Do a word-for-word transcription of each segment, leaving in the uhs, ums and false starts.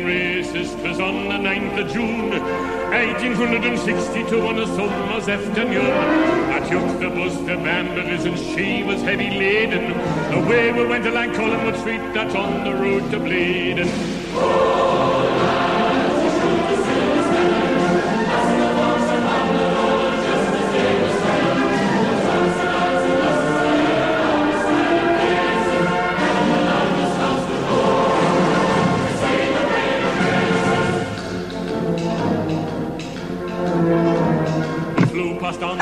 Indian races, 'twas on the ninth of June, eighteen sixty-two, on a summer's afternoon. I took the bus to Banbury's and she was heavy laden. Away we went along Collingwood Street, that's on the road to Bladen. Oh!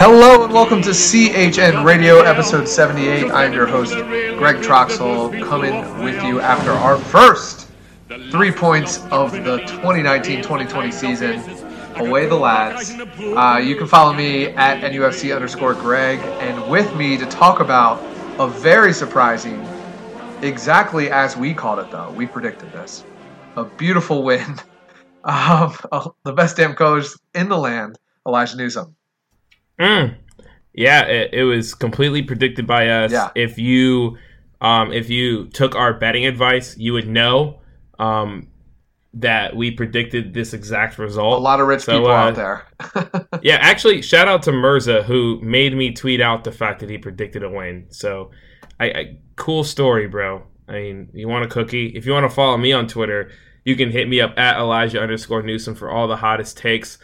Hello and welcome to C H N Radio, episode seventy-eight. I'm your host, Greg Troxell, coming with you after our first three points of the twenty nineteen twenty twenty season. Away the lads. Uh, you can follow me at N U F C underscore Greg, and with me to talk about a very surprising, exactly as we called it though, we predicted this, a beautiful win. Um, the best damn coach in the land, Elijah Newsom. Mm. Yeah, it, it was completely predicted by us. Yeah. If you um, if you took our betting advice, you would know um, that we predicted this exact result. A lot of rich so, people uh, out there. Yeah, actually, shout out to Mirza, who made me tweet out the fact that he predicted a win. So, I, I cool story, bro. I mean, you want a cookie? If you want to follow me on Twitter, you can hit me up at Elijah underscore Newsom for all the hottest takes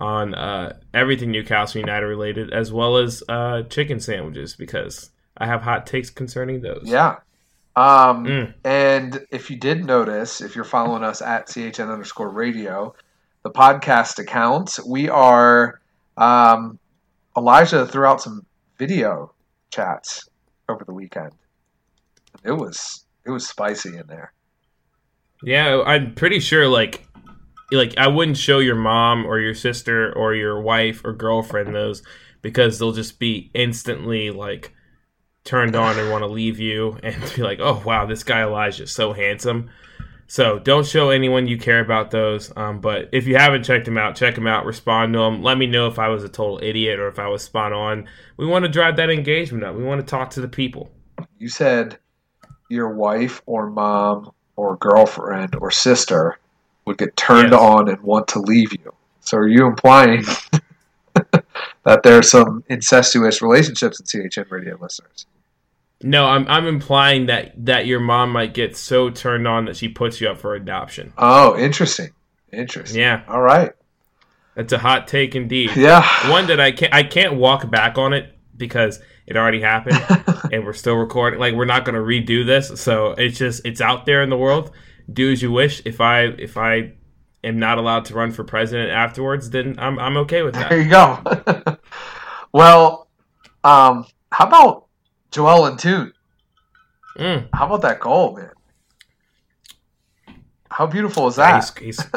on uh, everything Newcastle United related, as well as uh, chicken sandwiches, because I have hot takes concerning those. Yeah. Um, mm. And if you did notice, if you're following us at C H N underscore radio, the podcast account, we are, um, Elijah threw out some video chats over the weekend. It was, it was spicy in there. Yeah, I'm pretty sure like, Like, I wouldn't show your mom or your sister or your wife or girlfriend those, because they'll just be instantly, like, turned on and want to leave you and be like, oh, wow, this guy Elijah is so handsome. So don't show anyone you care about those. Um, but if you haven't checked them out, check them out. Respond to them. Let me know if I was a total idiot or if I was spot on. We want to drive that engagement up. We want to talk to the people. You said your wife or mom or girlfriend or sister would get turned yes. on and want to leave you. So are you implying that there are some incestuous relationships in C H N radio listeners? No, I'm I'm implying that, that your mom might get so turned on that she puts you up for adoption. Oh, interesting. Interesting. Yeah. All right. That's a hot take indeed. Yeah. One that I can't, I can't walk back on it because it already happened and we're still recording. Like, we're not going to redo this. So it's just, it's out there in the world. Do as you wish. If I if I am not allowed to run for president afterwards, then I'm I'm okay with that. There you go. Well, um, how about Joelinton? Mm. How about that goal, man? How beautiful is that? Yeah, he's, he's,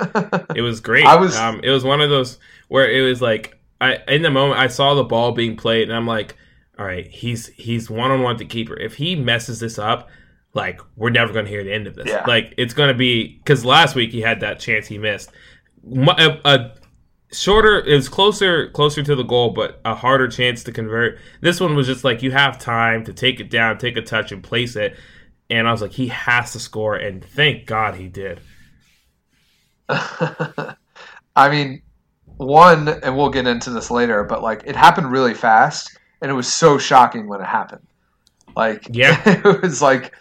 it was great. I was. Um, it was one of those where it was like I in the moment I saw the ball being played and I'm like, all right, he's he's one on one with the keeper. If he messes this up, like, we're never going to hear the end of this. Yeah. Like, it's going to be... Because last week he had that chance he missed. A, a shorter... It was closer closer to the goal, but a harder chance to convert. This one was just like, you have time to take it down, take a touch, and place it. And I was like, he has to score, and thank God he did. I mean, one, and we'll get into this later, but, like, it happened really fast, and it was so shocking when it happened. Like, yeah. It was like...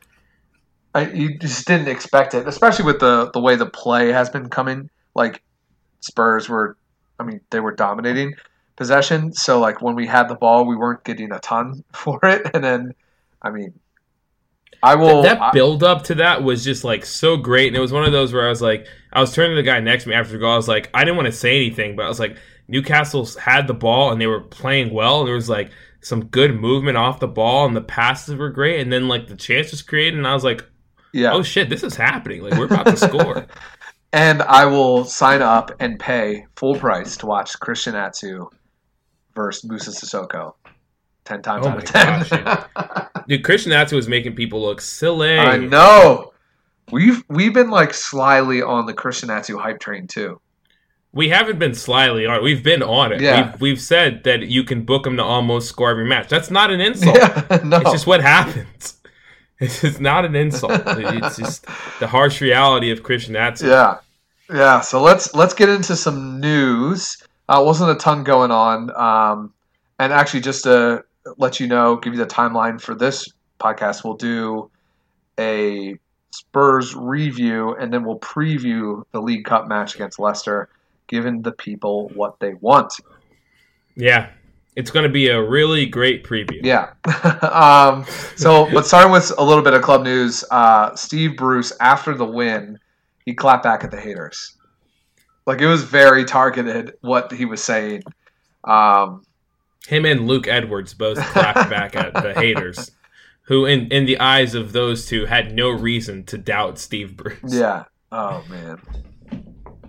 I, you just didn't expect it, especially with the, the way the play has been coming. Like, Spurs were, I mean, they were dominating possession. So, like, when we had the ball, we weren't getting a ton for it. And then, I mean, I will... That, that build-up to that was just, like, so great. And it was one of those where I was like, I was turning to the guy next to me after the goal. I was like, I didn't want to say anything, but I was like, Newcastle's had the ball and they were playing well. And there was, like, some good movement off the ball and the passes were great. And then, like, the chance was created. And I was like, yeah. Oh shit, this is happening. Like, we're about to score. And I will sign up and pay full price to watch Christian Atsu versus Musa Sissoko ten times oh out of ten. Gosh, dude. Dude, Christian Atsu is making people look silly. I know. We've we've been like slyly on the Christian Atsu hype train too. We haven't been slyly on it. We've been on it. Yeah. We've, we've said that you can book him to almost score every match. That's not an insult. Yeah, no. It's just what happens. It's not an insult. It's just the harsh reality of Christian Atsu. Yeah. Yeah, so let's let's get into some news. Uh, wasn't a ton going on, um, and actually, just to let you know, give you the timeline for this podcast, we'll do a Spurs review, and then we'll preview the League Cup match against Leicester, giving the people what they want. Yeah, it's going to be a really great preview. Yeah. um, so, but starting with a little bit of club news, uh, Steve Bruce, after the win, he clapped back at the haters. Like, it was very targeted what he was saying. Um, Him and Luke Edwards both clapped back at the haters, who in, in the eyes of those two had no reason to doubt Steve Bruce. Yeah. Oh, man.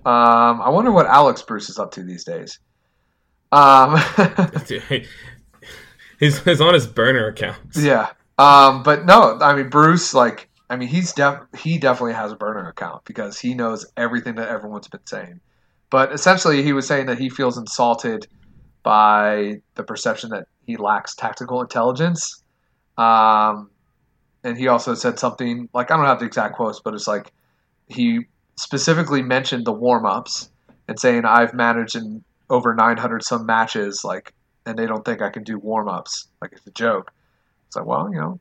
Um, I wonder what Alex Bruce is up to these days. Um, he's, he's on his burner accounts. Yeah. Um, but no, I mean, Bruce, like, I mean, he's def- he definitely has a burner account because he knows everything that everyone's been saying. But essentially, he was saying that he feels insulted by the perception that he lacks tactical intelligence. Um, and he also said something, like, I don't have the exact quotes, but it's like he specifically mentioned the warm-ups and saying, I've managed in over nine hundred some matches, like, and they don't think I can do warm-ups. Like, it's a joke. It's like, well, you know.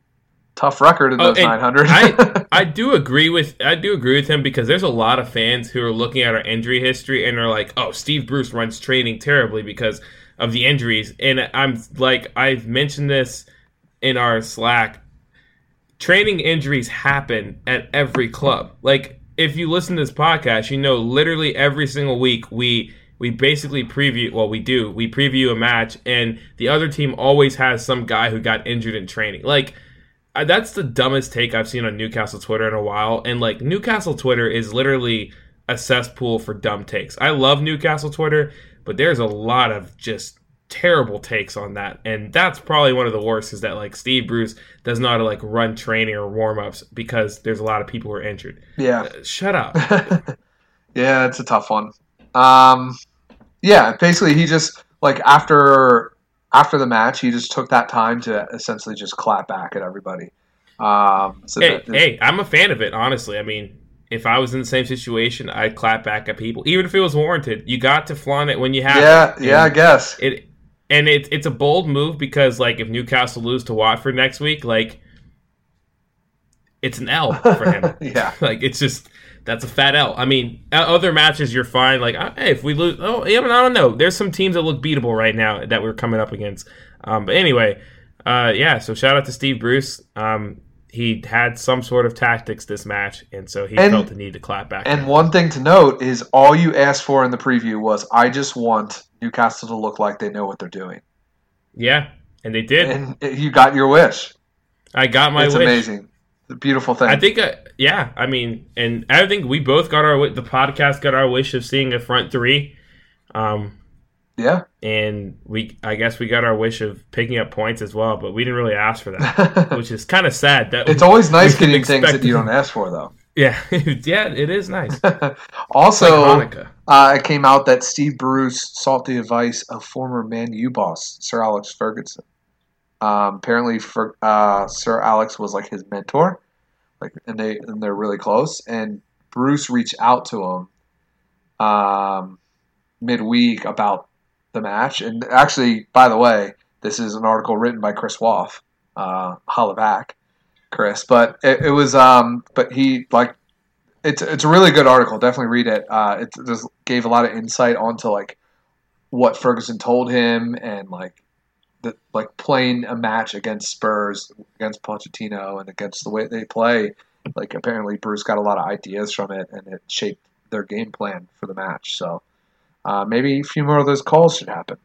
Tough record in those oh, nine hundred. I, I do agree with I do agree with him because there's a lot of fans who are looking at our injury history and are like, oh, Steve Bruce runs training terribly because of the injuries. And I'm like, I've mentioned this in our Slack. Training injuries happen at every club. Like, if you listen to this podcast, you know literally every single week we we basically preview, well, we do, we preview a match, and the other team always has some guy who got injured in training. Like, that's the dumbest take I've seen on Newcastle Twitter in a while. And, like, Newcastle Twitter is literally a cesspool for dumb takes. I love Newcastle Twitter, but there's a lot of just terrible takes on that. And that's probably one of the worst is that, like, Steve Bruce does not, like, run training or warm-ups because there's a lot of people who are injured. Yeah. Uh, shut up. Yeah, it's a tough one. Um, yeah, basically he just, like, after... After the match, he just took that time to essentially just clap back at everybody. Um, so hey, this... hey, I'm a fan of it, honestly. I mean, if I was in the same situation, I'd clap back at people, even if it was warranted. You got to flaunt it when you have yeah, it. Yeah, yeah, I guess. It, and it, it's a bold move because, like, if Newcastle lose to Watford next week, like, it's an L for him. Yeah. Like, it's just... That's a fat L. I mean, other matches you're fine. Like, hey, if we lose, oh, I don't know. There's some teams that look beatable right now that we're coming up against. Um, but anyway, uh, yeah. So shout out to Steve Bruce. Um, he had some sort of tactics this match, and so he and, felt the need to clap back. And one thing to note is all you asked for in the preview was, "I just want Newcastle to look like they know what they're doing." Yeah, and they did. And you got your wish. I got my it's wish. It's amazing. Beautiful thing. I think, uh, yeah, I mean, and I think we both got our, the podcast got our wish of seeing a front three. Um, yeah. And we, I guess we got our wish of picking up points as well, but we didn't really ask for that, which is kind of sad. That It's we, always nice getting things that you don't ask for, though. Yeah, yeah, it is nice. Also, like uh, it came out that Steve Bruce sought the advice of former Man U boss, Sir Alex Ferguson. Um, apparently, for, uh, Sir Alex was like his mentor, like, and they and they're really close. And Bruce reached out to him um, midweek about the match. And actually, by the way, this is an article written by Chris Woff. Uh, holla back, Chris. But it, it was, um, but he like, it's it's a really good article. Definitely read it. Uh, it just gave a lot of insight onto like what Ferguson told him and like. The, like playing a match against Spurs, against Pochettino, and against the way they play, like apparently Bruce got a lot of ideas from it, and it shaped their game plan for the match. So uh, maybe a few more of those calls should happen.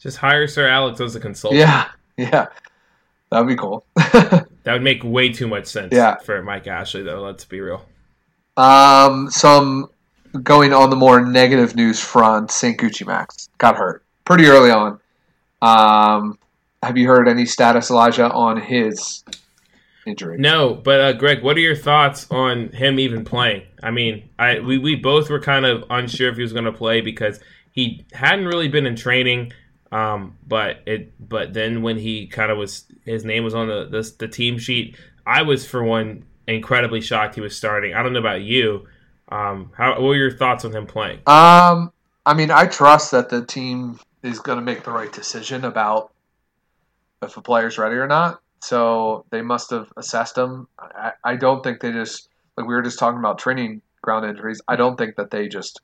Just hire Sir Alex as a consultant. Yeah, yeah, that would be cool. That would make way too much sense. Yeah. For Mike Ashley, though. Let's be real. Um, some going on the more negative news front. Saint Gucci Max got hurt. Pretty early on. Um, have you heard any status, Elijah, on his injury? No, but uh, Greg, what are your thoughts on him even playing? I mean, I we, we both were kind of unsure if he was going to play because he hadn't really been in training. Um, but it but then when he kind of was, his name was on the the, the team sheet. I was for one incredibly shocked he was starting. I don't know about you. Um, how, what were your thoughts on him playing? Um, I mean, I trust that the team is going to make the right decision about if a player's ready or not. So they must have assessed him. I, I don't think they just, like we were just talking about training ground injuries, I don't think that they just,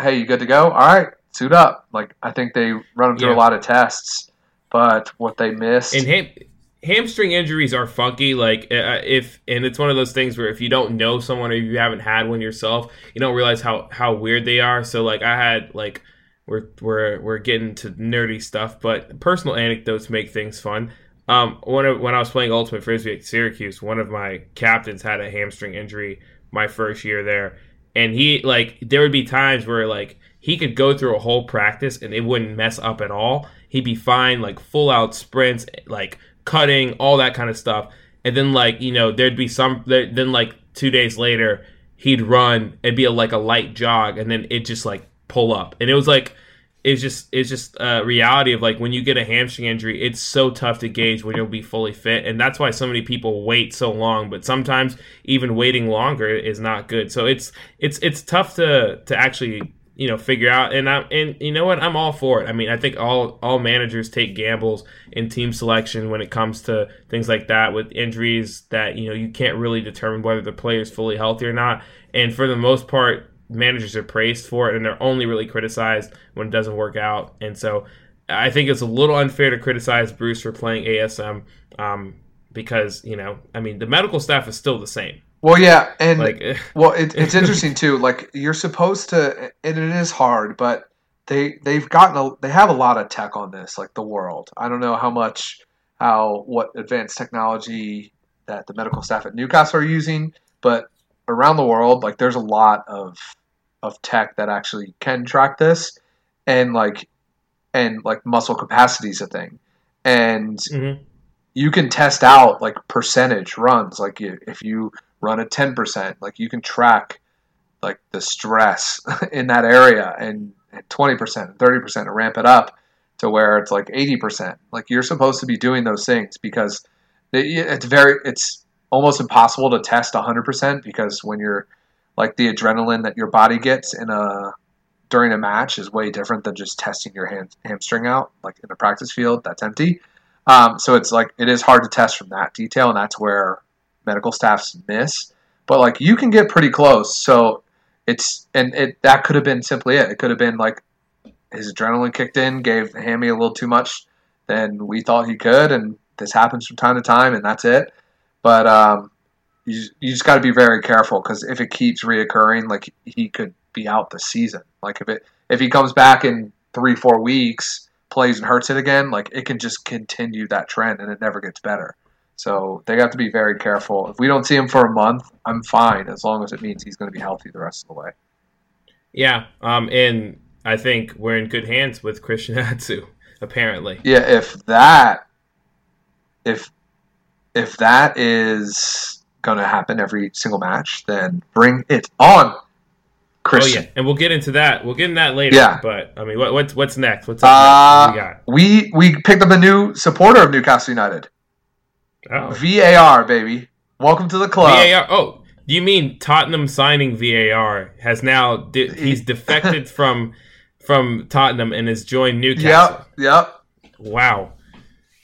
hey, you good to go? All right, suit up. Like, I think they run him through yeah. a lot of tests, but what they missed. And him. Hamstring injuries are funky, like if and it's one of those things where if you don't know someone or you haven't had one yourself, you don't realize how, how weird they are. So like I had like we're we're we're getting to nerdy stuff, but personal anecdotes make things fun. Um, one of, when I was playing Ultimate Frisbee at Syracuse, one of my captains had a hamstring injury my first year there, and he like there would be times where like he could go through a whole practice and it wouldn't mess up at all. He'd be fine, like full out sprints, like cutting, all that kind of stuff. And then, like, you know, there'd be some, there, then, like, two days later, he'd run, it'd be a, like a light jog, and then it just, like, pull up. And it was, like, it's just, it's just a reality of, like, when you get a hamstring injury, it's so tough to gauge when you'll be fully fit. And that's why so many people wait so long, but sometimes even waiting longer is not good. So it's, it's, it's tough to, to actually, you know, figure out. And I'm, and you know what, I'm all for it. I mean, I think all, all managers take gambles in team selection when it comes to things like that with injuries that, you know, you can't really determine whether the player is fully healthy or not. And for the most part, managers are praised for it, and they're only really criticized when it doesn't work out. And so I think it's a little unfair to criticize Bruce for playing A S M um, because, you know, I mean, the medical staff is still the same. Well, yeah, and like, well, it, it's interesting too. Like you're supposed to, and it is hard, but they they've gotten a, they have a lot of tech on this, like the world. I don't know how much how what advanced technology that the medical staff at Newcastle are using, but around the world, like there's a lot of of tech that actually can track this, and like and like muscle capacity is a thing, and mm-hmm. you can test out like percentage runs, like you, if you run at ten percent, like you can track like the stress in that area, and at twenty percent, thirty percent, and ramp it up to where it's like eighty percent. Like you're supposed to be doing those things because it's very, it's almost impossible to test one hundred percent, because when you're like the adrenaline that your body gets in a, during a match is way different than just testing your ham, hamstring out, like in a practice field that's empty. Um, so it's like, it is hard to test from that detail, and that's where medical staffs miss, but like you can get pretty close. So it's, and it, that could have been simply it. It could have been like his adrenaline kicked in, gave Hammy a little too much than we thought he could, and this happens from time to time, and that's it. But um, you, you just got to be very careful, because if it keeps reoccurring, like he could be out the season. Like if it, if he comes back in three, four weeks, plays and hurts it again, like it can just continue that trend, and it never gets better. So they have to be very careful. If we don't see him for a month, I'm fine, as long as it means he's going to be healthy the rest of the way. Yeah, um, and I think we're in good hands with Christian Atsu, apparently. Yeah, if that, if if that is going to happen every single match, then bring it on, Christian. Oh yeah, and we'll get into that. We'll get into that later. Yeah. But I mean, what, what's what's next? What's up uh, next? What do we got? We we picked up a new supporter of Newcastle United. Oh. V A R, baby. Welcome to the club. V A R. Oh, you mean Tottenham signing V A R has now de- he's defected from from Tottenham and has joined Newcastle. Yep, yep. Wow,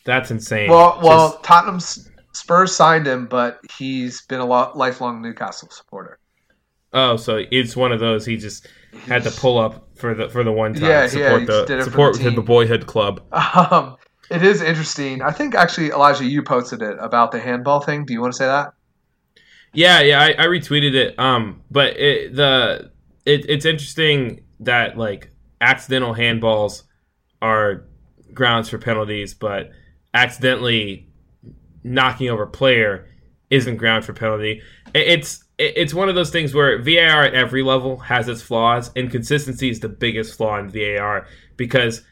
that's insane. Well, well, Just... Tottenham Spurs signed him, but he's been a lot, lifelong Newcastle supporter. Oh, so it's one of those he just had to pull up for the for the one time. Yeah, support yeah. He the, just did it support for the, the boyhood club. Um. It is interesting. I think, actually, Elijah, you posted it about the handball thing. Do you want to say that? Yeah, yeah, I, I retweeted it. Um, but it, the it, it's interesting that, like, accidental handballs are grounds for penalties, but accidentally knocking over a player isn't ground for penalty. It, it's it, it's one of those things where V A R at every level has its flaws, and consistency is the biggest flaw in V A R, because...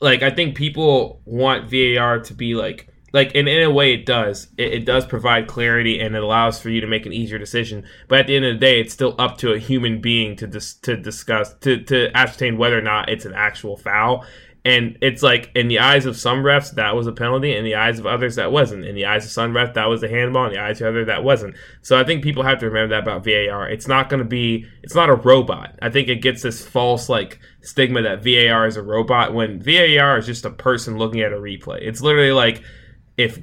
Like, I think people want V A R to be like, like, and in a way it does. It, it does provide clarity, and it allows for you to make an easier decision. But at the end of the day, it's still up to a human being to dis, to discuss, to, to ascertain whether or not it's an actual foul. And it's like, in the eyes of some refs, that was a penalty. In the eyes of others, that wasn't. In the eyes of some ref, that was a handball. In the eyes of others, that wasn't. So I think people have to remember that about V A R. It's not going to be, it's not a robot. I think it gets this false, like, stigma that V A R is a robot when V A R is just a person looking at a replay. It's literally like if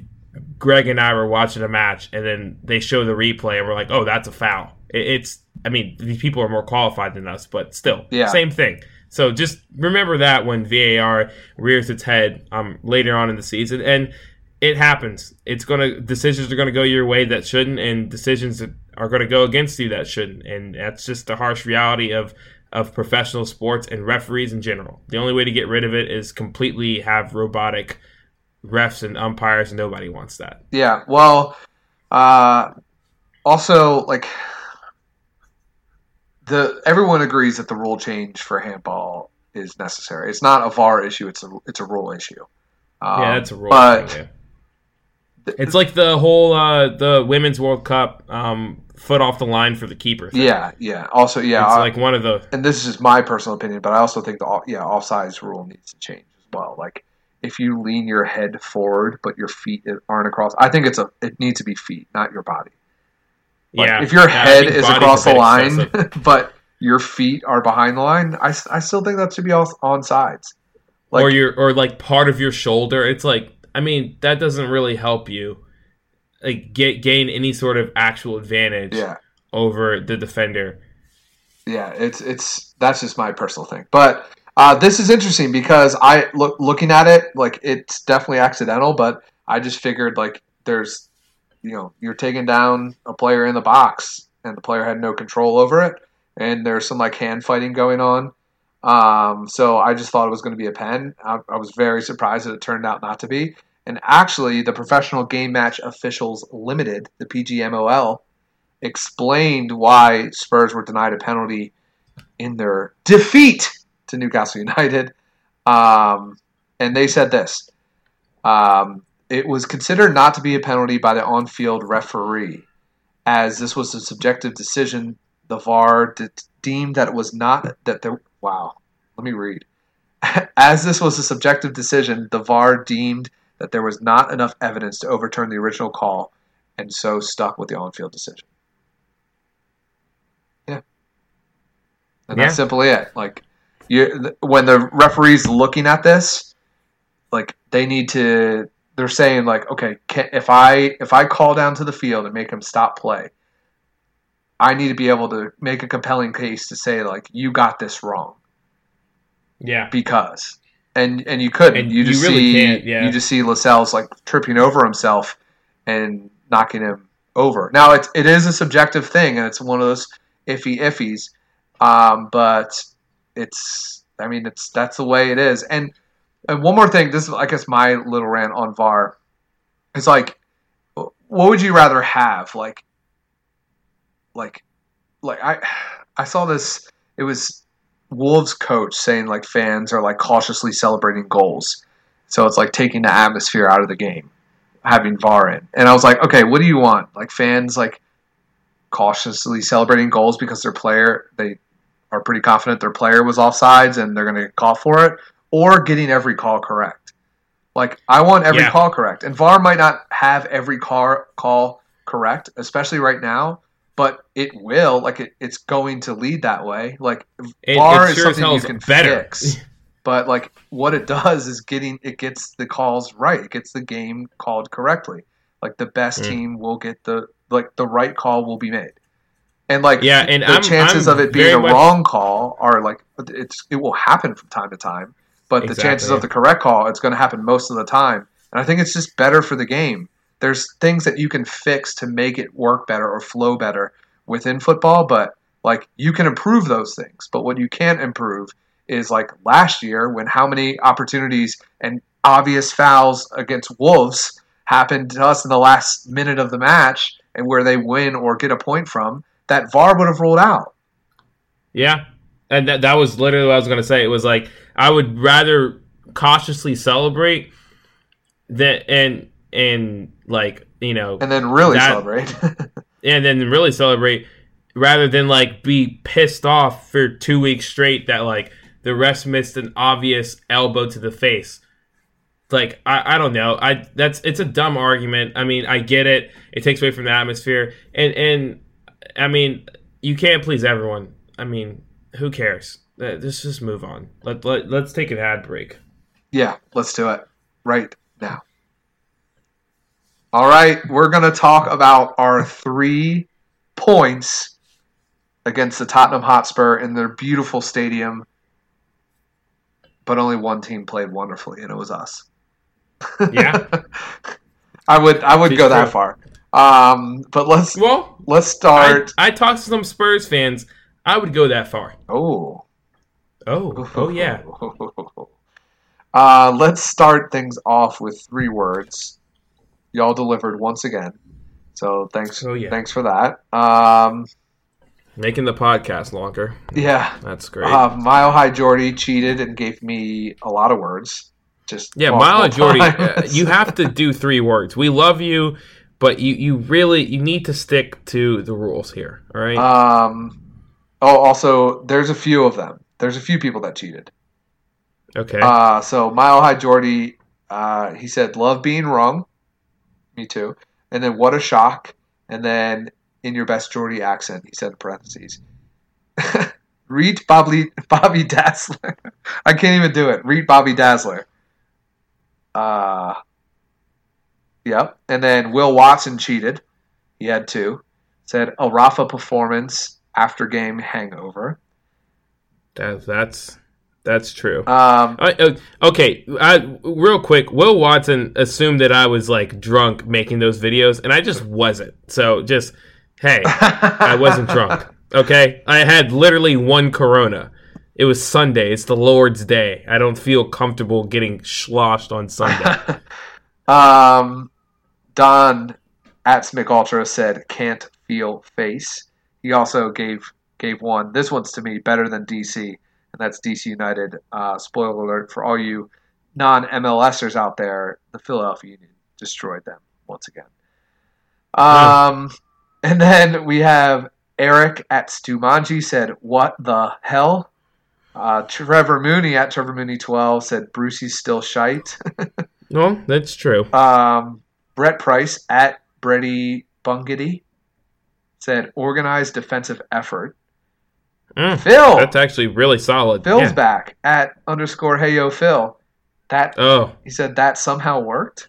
Greg and I were watching a match and then they show the replay and we're like, oh, that's a foul. It's, I mean, these people are more qualified than us, but still, yeah. Same thing. So just remember that when V A R rears its head um, later on in the season, and it happens. It's gonna decisions are gonna go your way that shouldn't, and decisions that are gonna go against you that shouldn't, and that's just the harsh reality of of professional sports and referees in general. The only way to get rid of it is completely have robotic refs and umpires, and nobody wants that. Yeah. Well, uh, also like. The, everyone agrees that the rule change for handball is necessary. It's not a V A R issue; it's a it's a rule issue. Um, yeah, that's a rule. But thing, yeah. It's like the whole uh, the Women's World Cup um, foot off the line for the keeper thing. Yeah, yeah. Also, yeah, it's I, like one of the. And this is just my personal opinion, but I also think the yeah offsides rule needs to change as well. Like if you lean your head forward but your feet aren't across, I think it's a it needs to be feet, not your body. Like yeah, if your yeah, head is across the line, but your feet are behind the line, I, I still think that should be all on sides. Like, or your or like part of your shoulder. It's like, I mean, that doesn't really help you like get gain any sort of actual advantage yeah. over the defender. Yeah, it's it's that's just my personal thing. But uh, this is interesting because I look looking at it like it's definitely accidental, but I just figured like there's. You know, you're taking down a player in the box, and the player had no control over it, and there's some like hand fighting going on. Um, so I just thought it was going to be a pen. I, I was very surprised that it turned out not to be. And actually, the Professional Game Match Officials Limited, the P G M O L, explained why Spurs were denied a penalty in their defeat to Newcastle United. Um, and they said this. Um, It was considered not to be a penalty by the on-field referee, as this was a subjective decision. The V A R de- deemed that it was not that the wow. Let me read. As this was a subjective decision, the V A R deemed that there was not enough evidence to overturn the original call, and so stuck with the on-field decision. Yeah, and yeah. That's simply it. Like, you when the referee's looking at this, like they need to. They're saying like, okay, can, if I if I call down to the field and make him stop play, I need to be able to make a compelling case to say like, you got this wrong. Yeah. Because and and you couldn't. And you just you really see can't, yeah. you just see Lascelles like tripping over himself and knocking him over. Now it's it is a subjective thing, and it's one of those iffy iffies, um, but it's I mean it's that's the way it is. And. And one more thing, this is, I guess, my little rant on V A R. It's like, what would you rather have? Like, like, like I, I saw this. It was Wolves' coach saying like fans are like cautiously celebrating goals, so it's like taking the atmosphere out of the game, having V A R in. And I was like, okay, what do you want? Like fans like cautiously celebrating goals because their player they are pretty confident their player was offsides and they're going to get called for it. Or getting every call correct. Like, I want every yeah. call correct. And V A R might not have every car, call correct, especially right now, but it will. Like, it, it's going to lead that way. Like, it, V A R it sure is something you can better. fix. But, like, what it does is getting it gets the calls right. It gets the game called correctly. Like, the best mm. team will get the – like, the right call will be made. And, like, yeah, and the I'm, chances I'm of it being a much... wrong call are, like, it's it will happen from time to time. But exactly. The chances of the correct call, it's going to happen most of the time. And I think it's just better for the game. There's things that you can fix to make it work better or flow better within football. But, like, you can improve those things. But what you can't improve is, like, last year when how many opportunities and obvious fouls against Wolves happened to us in the last minute of the match and where they win or get a point from, that V A R would have ruled out. Yeah. And that, that was literally what I was going to say. It was like, I would rather cautiously celebrate that and, and like, you know. And then really that, celebrate. and then really celebrate rather than, like, be pissed off for two weeks straight that, like, The ref missed an obvious elbow to the face. Like, I, I don't know. I that's it's a dumb argument. I mean, I get it. It takes away from the atmosphere. And, and I mean, you can't please everyone. I mean, who cares? Let's just move on. Let, let, let's take an ad break. Yeah, let's do it right now. All right, we're going to talk about our three points against the Tottenham Hotspur in their beautiful stadium. But only one team played wonderfully, and it was us. Yeah. I would I would She's go that true. far. Um, but let's well, let's start. I, I talked to some Spurs fans. I would go that far. Oh. Oh. Oh, yeah. Uh, let's start things off with three words. Y'all delivered once again. So thanks oh, yeah. thanks for that. Um, Making the podcast longer. Yeah. That's great. Uh, Mile High Jordy cheated and gave me a lot of words. Just Yeah, Mile High Jordy, uh, you have to do three words. We love you, but you, you really you need to stick to the rules here. All right? Um. Oh, also, there's a few of them. There's a few people that cheated. Okay. Uh, so Mile High Jordy, uh, he said, love being wrong. Me too. And then what a shock. And then in your best Jordy accent, he said in parentheses, read Bobby, Bobby Dazzler. I can't even do it. Read Bobby Dazzler. Uh, yep. And then Will Watson cheated. He had two. Said a Rafa performance. After game hangover. That, that's that's true. Um, I, okay, I, real quick, Will Watson assumed that I was like drunk making those videos, and I just wasn't. So just, hey, I wasn't drunk. Okay, I had literally one Corona. It was Sunday. It's the Lord's Day. I don't feel comfortable getting sloshed on Sunday. um, Don at SmickUltra said, "Can't feel face." He also gave gave one. This one's to me better than D C, and that's D C United. Uh, spoiler alert for all you non-MLSers out there: the Philadelphia Union destroyed them once again. Um, wow. And then we have Eric at Stumanji said, "What the hell?" Uh, Trevor Mooney at Trevor Mooney twelve said, "Brucey's still shite." No, that's true. Um, Brett Price at Brady Bungity said organized defensive effort. Mm, Phil, that's actually really solid. Phil's yeah. back at underscore heyo Phil. That oh, he said that somehow worked.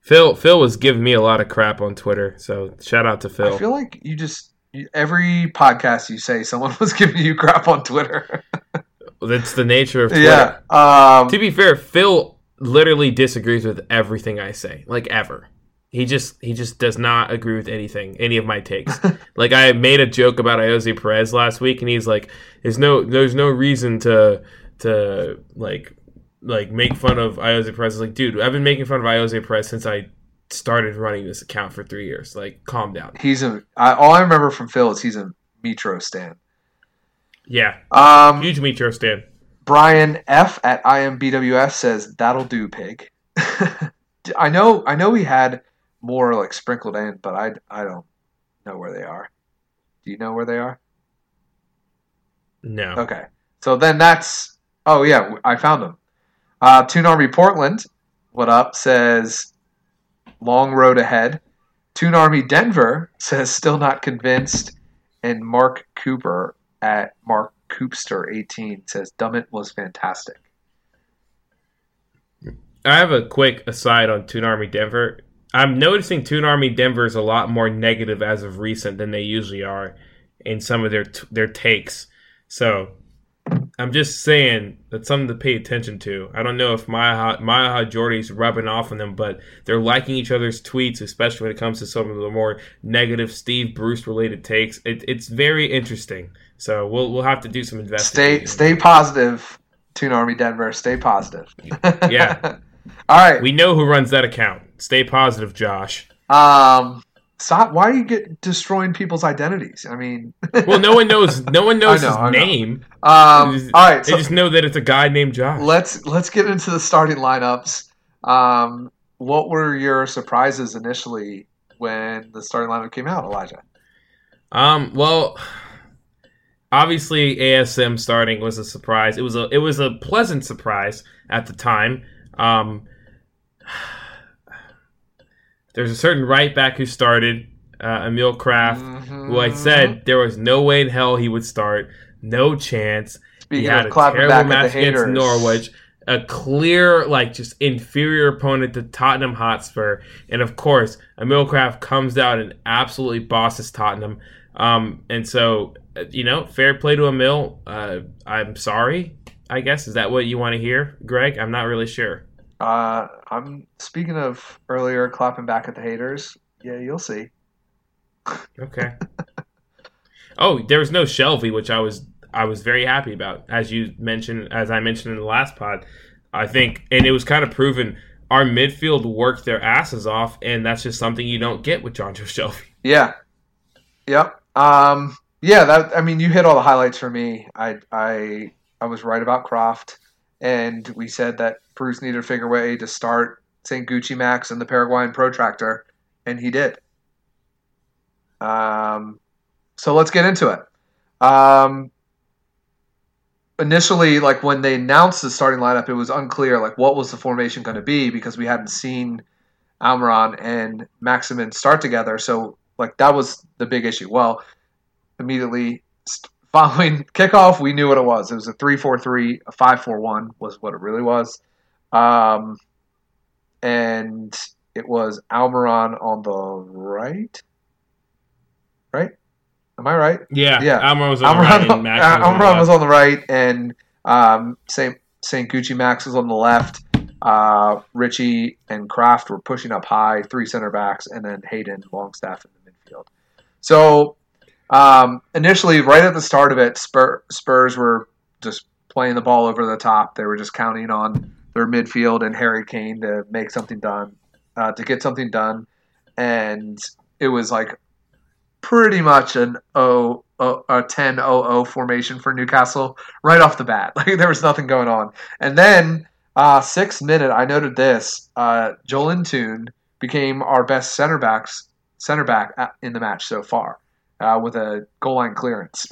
Phil, Phil was giving me a lot of crap on Twitter, so shout out to Phil. I feel like you just every podcast you say someone was giving you crap on Twitter. That's the nature of Twitter. Yeah. Um, to be fair, Phil literally disagrees with everything I say, like ever. He just he just does not agree with anything, any of my takes. Like I made a joke about Jose Perez last week, and he's like, "There's no there's no reason to to like like make fun of Jose Perez." I was like, dude, I've been making fun of Jose Perez since I started running this account for three years. Like, calm down. He's a I, all I remember from Phil is he's a Mitro stan. Yeah, um, huge Mitro stan. Brian F at I M B W F says that'll do, pig. I know I know we had more like sprinkled in, but I, I don't know where they are. Do you know where they are? No. Okay. So then that's... Oh, yeah, I found them. Uh, Toon Army Portland, what up, says long road ahead. Toon Army Denver says still not convinced. And Mark Cooper at Mark Coopster eighteen says Dummett was fantastic. I have a quick aside on Toon Army Denver. I'm noticing Toon Army Denver is a lot more negative as of recent than they usually are in some of their t- their takes. So I'm just saying that's something to pay attention to. I don't know if Mile High Jordy's rubbing off on them, but they're liking each other's tweets, especially when it comes to some of the more negative Steve Bruce related takes. It, it's very interesting. So we'll we'll have to do some investigating. Stay stay positive, Toon Army Denver. Stay positive. Yeah. All right. We know who runs that account. Stay positive, Josh. Um, stop. Why are you get destroying people's identities? I mean, well, no one knows. No one knows I know, his I know. name. Um, just, all right, they so just know that it's a guy named Josh. Let's let's get into the starting lineups. Um, what were your surprises initially when the starting lineup came out, Elijah? Um, well, Obviously, A S M starting was a surprise. It was a it was a pleasant surprise at the time. Um, there's a certain right back who started, uh, Emil Krafth, mm-hmm. who I said there was no way in hell he would start. No chance. Speaking he had a terrible match against Norwich. A clear, like, just inferior opponent to Tottenham Hotspur. And, of course, Emil Krafth comes out and absolutely bosses Tottenham. Um, and so... You know, fair play to Emil. Uh, I'm sorry, I guess. Is that what you want to hear, Greg? I'm not really sure. Uh, I'm speaking of earlier clapping back at the haters. Yeah, you'll see. Okay. Oh, there was no Shelvey, which I was I was very happy about, as you mentioned, as I mentioned in the last pod. I think, and it was kind of proven, our midfield worked their asses off, and that's just something you don't get with Jonjo Shelvey. Yeah. Yep. Um. Yeah, that, I mean, you hit all the highlights for me. I I I was right about Krafth, and we said that Bruce needed to figure a way to start Saint Gucci Max and the Paraguayan protractor, and he did. Um, so let's get into it. Um, initially, like when they announced the starting lineup, it was unclear like what was the formation going to be because we hadn't seen Almiron and Maximin start together. So like that was the big issue. Well. Immediately following kickoff, we knew what it was. It was a three four three, a five four one was what it really was. Um, and it was Almiron on the right? Right? Am I right? Yeah, yeah. Almiron was on Almiron, the right. And Max Al- was Almiron on the was on the right, and um, Saint Gucci Max was on the left. Uh, Richie and Krafth were pushing up high, three center backs, and then Hayden, Longstaff in the midfield. So... Um, initially, right at the start of it, Spur- Spurs were just playing the ball over the top. They were just counting on their midfield and Harry Kane to make something done, uh, to get something done. And it was like pretty much an oh, oh, a ten oh oh formation for Newcastle right off the bat. Like there was nothing going on. And then uh, sixth minute, I noted this: uh, Joelinton became our best center backs center back in the match so far. Uh, with a goal line clearance.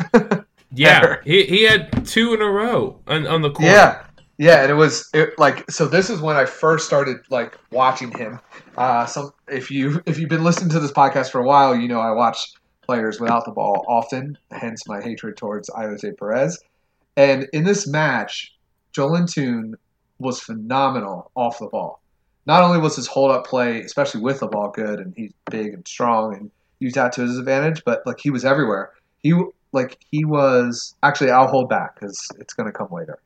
Yeah, he he had two in a row on, on the corner. Yeah, yeah, and it was it, like so. This is when I first started like watching him. Uh, so if you if you've been listening to this podcast for a while, you know I watch players without the ball often. Hence my hatred towards José Perez. And in this match, Joelinton was phenomenal off the ball. Not only was his hold up play, especially with the ball, good, and he's big and strong and used that to his advantage, but like he was everywhere. He like he was actually. I'll hold back because it's going to come later.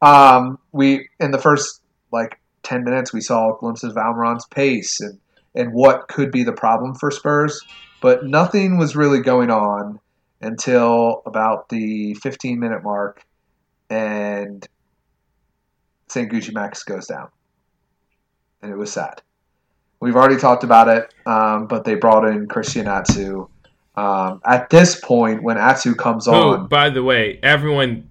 Um, we in the first like ten minutes we saw glimpses of Almiron's pace and and what could be the problem for Spurs, but nothing was really going on until about the fifteen minute mark, and Saint Gucci Max goes down, and it was sad. We've already talked about it, um, but they brought in Christian Atsu. Um, at this point, when Atsu comes oh, on... Oh, by the way, everyone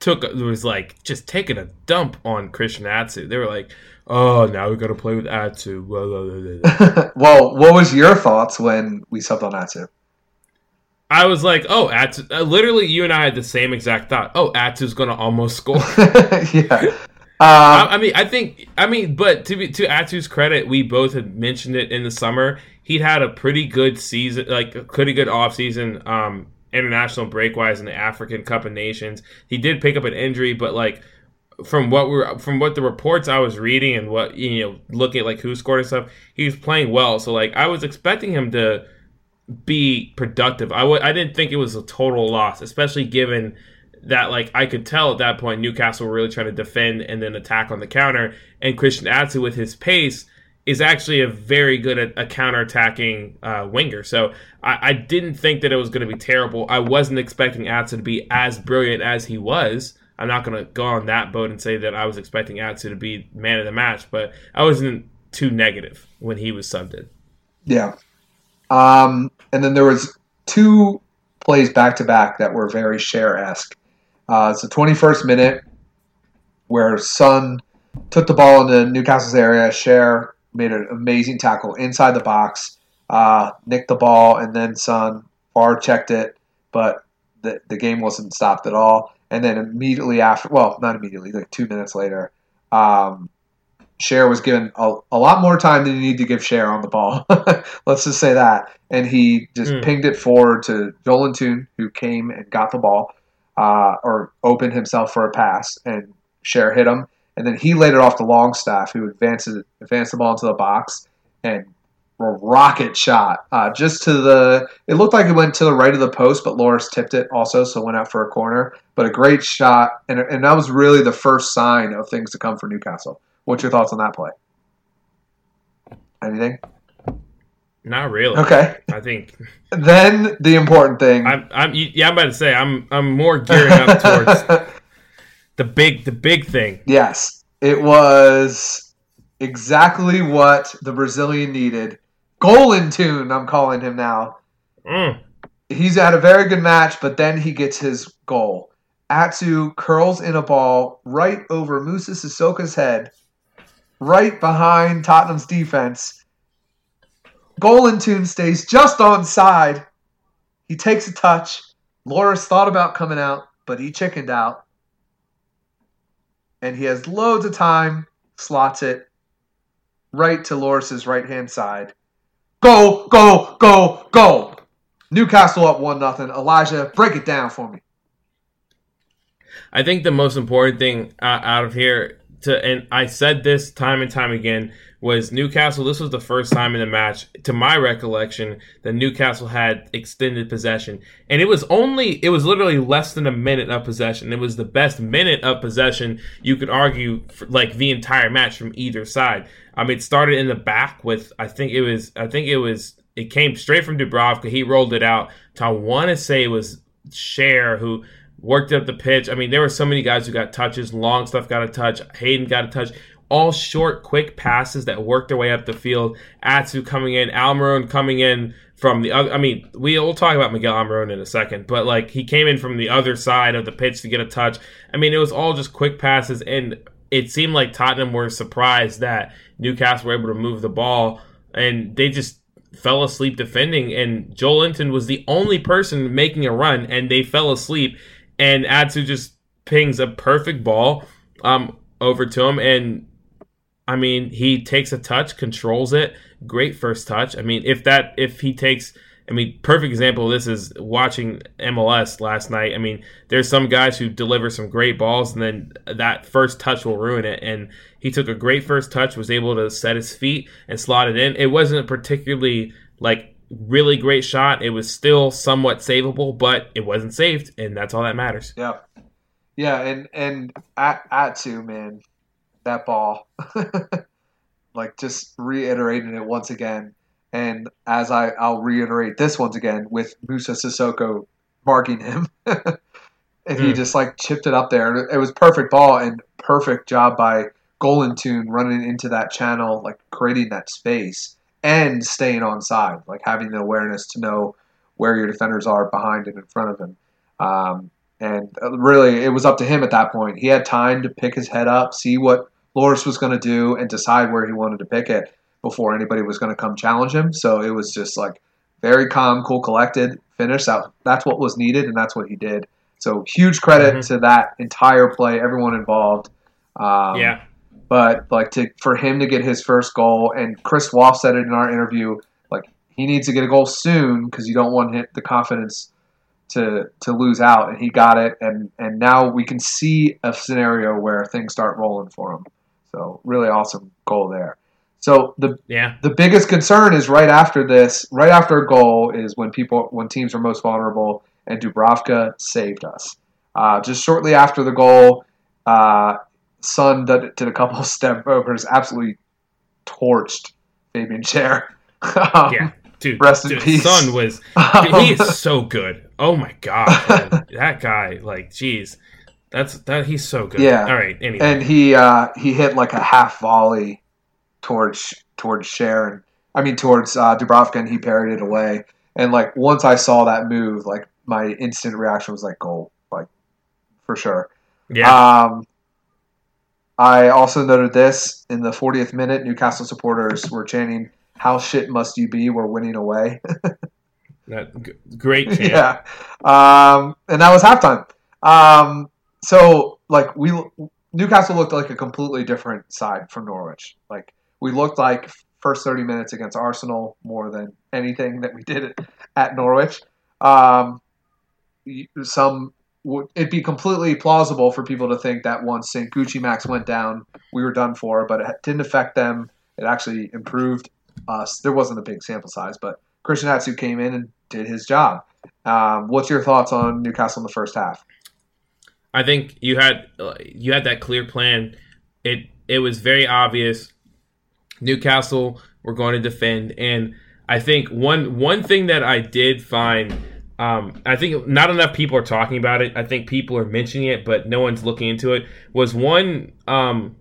took was like just taking a dump on Christian Atsu. They were like, oh, now we've got to play with Atsu. Blah, blah, blah, blah. Well, what was your thoughts when we subbed on Atsu? I was like, oh, Atsu... Literally, you and I had the same exact thought. Oh, Atsu's going to almost score. Yeah. Um, I mean, I think, I mean, but to be, to Atsu's credit, we both had mentioned it in the summer. He'd had a pretty good season, like a pretty good offseason, um, international break-wise in the African Cup of Nations. He did pick up an injury, but like from what we're from what the reports I was reading and what you know, looking at like who scored and stuff, he was playing well. So like I was expecting him to be productive. I w- I didn't think it was a total loss, especially given. That, like, I could tell at that point Newcastle were really trying to defend and then attack on the counter. And Christian Atsu, with his pace, is actually a very good at a counterattacking uh, winger. So I, I didn't think that it was going to be terrible. I wasn't expecting Atsu to be as brilliant as he was. I'm not going to go on that boat and say that I was expecting Atsu to be man of the match, but I wasn't too negative when he was subbed in. Yeah. Um, and then there was two plays back-to-back that were very Schär-esque. Uh, it's the twenty-first minute where Son took the ball in the Newcastle's area. Schär made an amazing tackle inside the box, uh, nicked the ball, and then Son far checked it. But the, the game wasn't stopped at all. And then immediately after, well, not immediately, like two minutes later, um, Schär was given a, a lot more time than you need to give Schär on the ball. Let's just say that. And he just mm. pinged it forward to Joelinton, who came and got the ball, uh, or opened himself for a pass, and Schär hit him. And then he laid it off to Longstaff, who advanced, it, advanced the ball into the box, and a rocket shot uh, just to the – it looked like it went to the right of the post, but Lloris tipped it also, so went out for a corner. But a great shot, and, and that was really the first sign of things to come for Newcastle. What's your thoughts on that play? Anything? Not really. Okay. I think. Then the important thing. I'm, I'm, yeah, I'm about to say I'm. I'm more gearing up towards the big, the big thing. Yes, it was exactly what the Brazilian needed. Joelinton, I'm calling him now. Mm. He's had a very good match, but then he gets his goal. Atsu curls in a ball right over Musa Sissoka's head, right behind Tottenham's defense. Joelinton stays just onside. He takes a touch. Lloris thought about coming out, but he chickened out. And he has loads of time, slots it right to Lloris's right-hand side. Go, go, go, go! Newcastle up one nothing. Elijah, break it down for me. I think the most important thing uh, out of here, to, and I said this time and time again, was Newcastle. This was the first time in the match, to my recollection, that Newcastle had extended possession. And it was only, it was literally less than a minute of possession. It was the best minute of possession, you could argue, for, like, the entire match from either side. I mean, it started in the back with, I think it was, I think it was, it came straight from Dúbravka. He rolled it out to, I want to say it was Schär who worked up the pitch. I mean, there were so many guys who got touches. Longstaff got a touch. Hayden got a touch. All short, quick passes that worked their way up the field. Atsu coming in. Almiron coming in from the other. I mean, we'll talk about Miguel Almiron in a second. But, like, he came in from the other side of the pitch to get a touch. I mean, it was all just quick passes. And it seemed like Tottenham were surprised that Newcastle were able to move the ball. And they just fell asleep defending. And Joelinton was the only person making a run. And they fell asleep. And Atsu just pings a perfect ball um, over to him. And, I mean, he takes a touch, controls it. Great first touch. I mean, if that, if he takes, I mean, perfect example of this is watching M L S last night. I mean, there's some guys who deliver some great balls, and then that first touch will ruin it. And he took a great first touch, was able to set his feet and slot it in. It wasn't particularly, like, really great shot. It was still somewhat savable, but it wasn't saved, and that's all that matters. Yeah, yeah, and and Atsu, man, that ball, like, just reiterating it once again. And as I, I'll reiterate this once again with Musa Sissoko marking him, and mm. he just, like, chipped it up there. It was perfect ball and perfect job by Joelinton running into that channel, like, creating that space. And staying on side, like having the awareness to know where your defenders are behind and in front of him. Um, and really, it was up to him at that point. He had time to pick his head up, see what Lloris was going to do, and decide where he wanted to pick it before anybody was going to come challenge him. So it was just, like, very calm, cool, collected finish. That, that's what was needed, and that's what he did. So huge credit mm-hmm. to that entire play, everyone involved. Um, yeah. But, like, to for him to get his first goal, and Chris Wolf said it in our interview, like, he needs to get a goal soon because you don't want hit the confidence to to lose out. And he got it, and, and now we can see a scenario where things start rolling for him. So really awesome goal there. So the yeah. the biggest concern is right after this, right after a goal is when people when teams are most vulnerable, and Dúbravka saved us. Uh, just shortly after the goal, uh, Son did, did a couple of step overs, absolutely torched Fabian Schär. Um, yeah, dude. Rest dude, in peace. Son was um, he is so good. Oh my god, man. That guy, like, jeez, that's that he's so good. Yeah. All right. Anyway, and he uh, he hit like a half volley towards towards Schär, and I mean towards uh, Dúbravka, and he parried it away. And, like, once I saw that move, like, my instant reaction was like goal, like, for sure. Yeah. Um, I also noted this, in the fortieth minute, Newcastle supporters were chanting, "How shit must you be? We're winning away." Great chant. Yeah. Um, and that was halftime. Um, so, like, we Newcastle looked like a completely different side from Norwich. Like, we looked like first thirty minutes against Arsenal more than anything that we did at Norwich. Um, some it'd be completely plausible for people to think that once Saint Gucci Max went down, we were done for, but it didn't affect them. It actually improved us. There wasn't a big sample size, but Christian Atsu came in and did his job. Um, what's your thoughts on Newcastle in the first half? I think you had you had that clear plan. It it was very obvious. Newcastle were going to defend, and I think one one thing that I did find, um, I think not enough people are talking about it. I think people are mentioning it, but no one's looking into it. Was one um,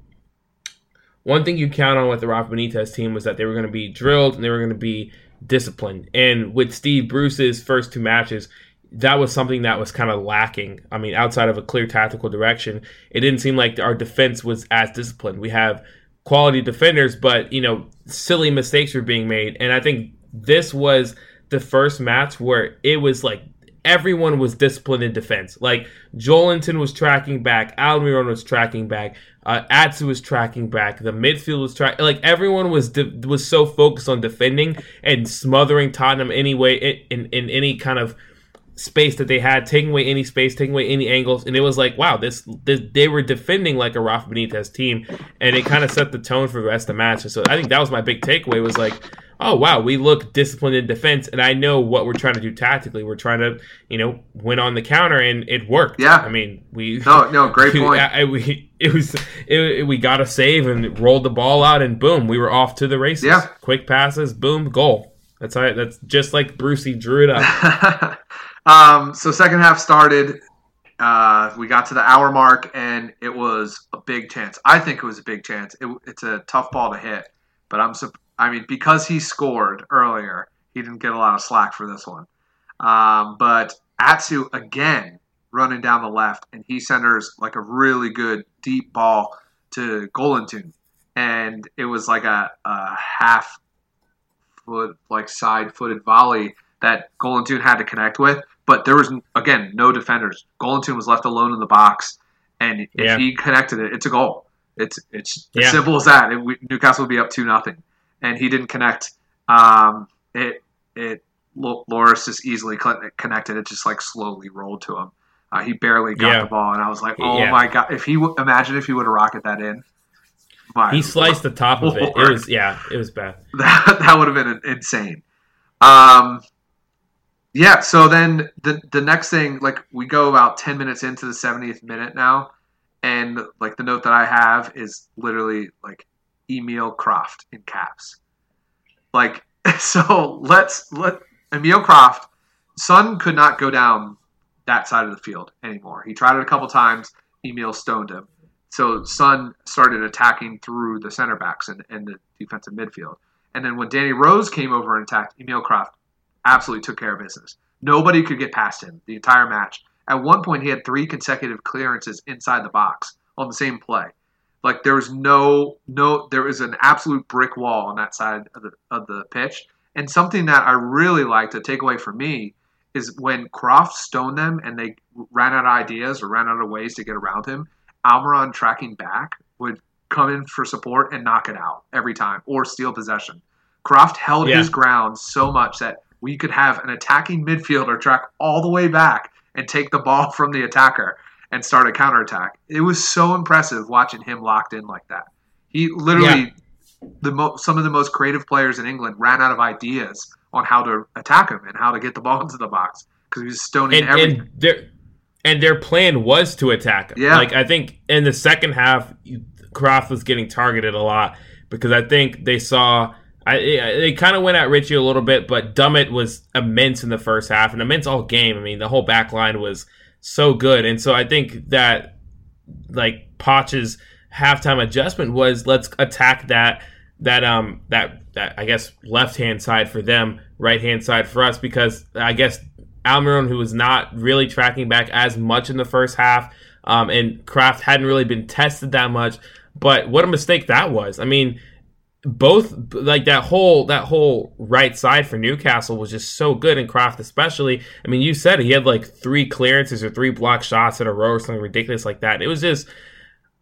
one thing you count on with the Rafa Benitez team was that they were going to be drilled and they were going to be disciplined. And with Steve Bruce's first two matches, that was something that was kind of lacking. I mean, outside of a clear tactical direction, it didn't seem like our defense was as disciplined. We have quality defenders, but, you know, silly mistakes were being made. And I think this was the first match where it was like everyone was disciplined in defense. Like, Joelinton was tracking back, Almiron was tracking back, uh, Atsu was tracking back, the midfield was tracking. Like, everyone was de- was so focused on defending and smothering Tottenham anyway in, in, in any kind of space that they had, taking away any space, taking away any angles. And it was like, wow, this, this they were defending like a Rafa Benitez team, and it kind of set the tone for the rest of the match. And so I think that was my big takeaway, was like, oh, wow, we look disciplined in defense, and I know what we're trying to do tactically. We're trying to, you know, win on the counter, and it worked. Yeah. I mean, we... No, no, great we, point. I, we, it was, it, we got a save and rolled the ball out, and boom, we were off to the races. Yeah. Quick passes, boom, goal. That's how, that's just like Brucey drew it up. um, so second half started. Uh, we got to the hour mark, and it was a big chance. I think it was a big chance. It, it's a tough ball to hit, but I'm surprised. I mean, because he scored earlier, he didn't get a lot of slack for this one. Um, but Atsu, again, running down the left, and he centers like a really good deep ball to Joelinton. And it was like a, a half-foot, like side-footed volley that Joelinton had to connect with. But there was, again, no defenders. Joelinton was left alone in the box, and if yeah. he connected it, it's a goal. It's it's yeah. as simple as that. It, we, Newcastle would be up two nothing. And he didn't connect. Um, it it Lloris just easily connected. It just like slowly rolled to him. Uh, he barely got yeah. the ball, and I was like, "Oh yeah. my god!" If he w- imagine if he would have rocketed that in, my he sliced Lord. the top of it. It was yeah, it was bad. that that would have been insane. Um, yeah. So then the the next thing, like we go about ten minutes into the seventieth minute now, and like the note that I have is literally like, Emil Krafth in caps. Like, so let's let Emil Krafth. Son could not go down that side of the field anymore. He tried it a couple times. Emil stoned him. So Son started attacking through the center backs and, and the defensive midfield. And then when Danny Rose came over and attacked, Emil Krafth absolutely took care of business. Nobody could get past him the entire match. At one point, he had three consecutive clearances inside the box on the same play. Like, there was no no there was an absolute brick wall on that side of the of the pitch. And something that I really liked, a takeaway for me, is when Krafth stoned them and they ran out of ideas or ran out of ways to get around him, Almiron tracking back would come in for support and knock it out every time or steal possession. Krafth held yeah. his ground so much that we could have an attacking midfielder track all the way back and take the ball from the attacker and start a counterattack. It was so impressive watching him locked in like that. He literally, yeah. the mo- some of the most creative players in England ran out of ideas on how to attack him and how to get the ball into the box because he was stoning and, everything. And their, and their plan was to attack him. Yeah. Like, I think in the second half, Krafth was getting targeted a lot because I think they saw – I, they kind of went at Richie a little bit, but Dummett was immense in the first half and immense all game. I mean, the whole back line was – so good. And so I think that, like, Poch's halftime adjustment was, let's attack that that um that that I guess left hand side for them, right hand side for us, because I guess Almiron, who was not really tracking back as much in the first half, um and Krafth hadn't really been tested that much. But what a mistake that was. I mean, both, like, that whole that whole right side for Newcastle was just so good, and Krafth especially. I mean, you said he had like three clearances or three block shots in a row or something ridiculous like that. It was just,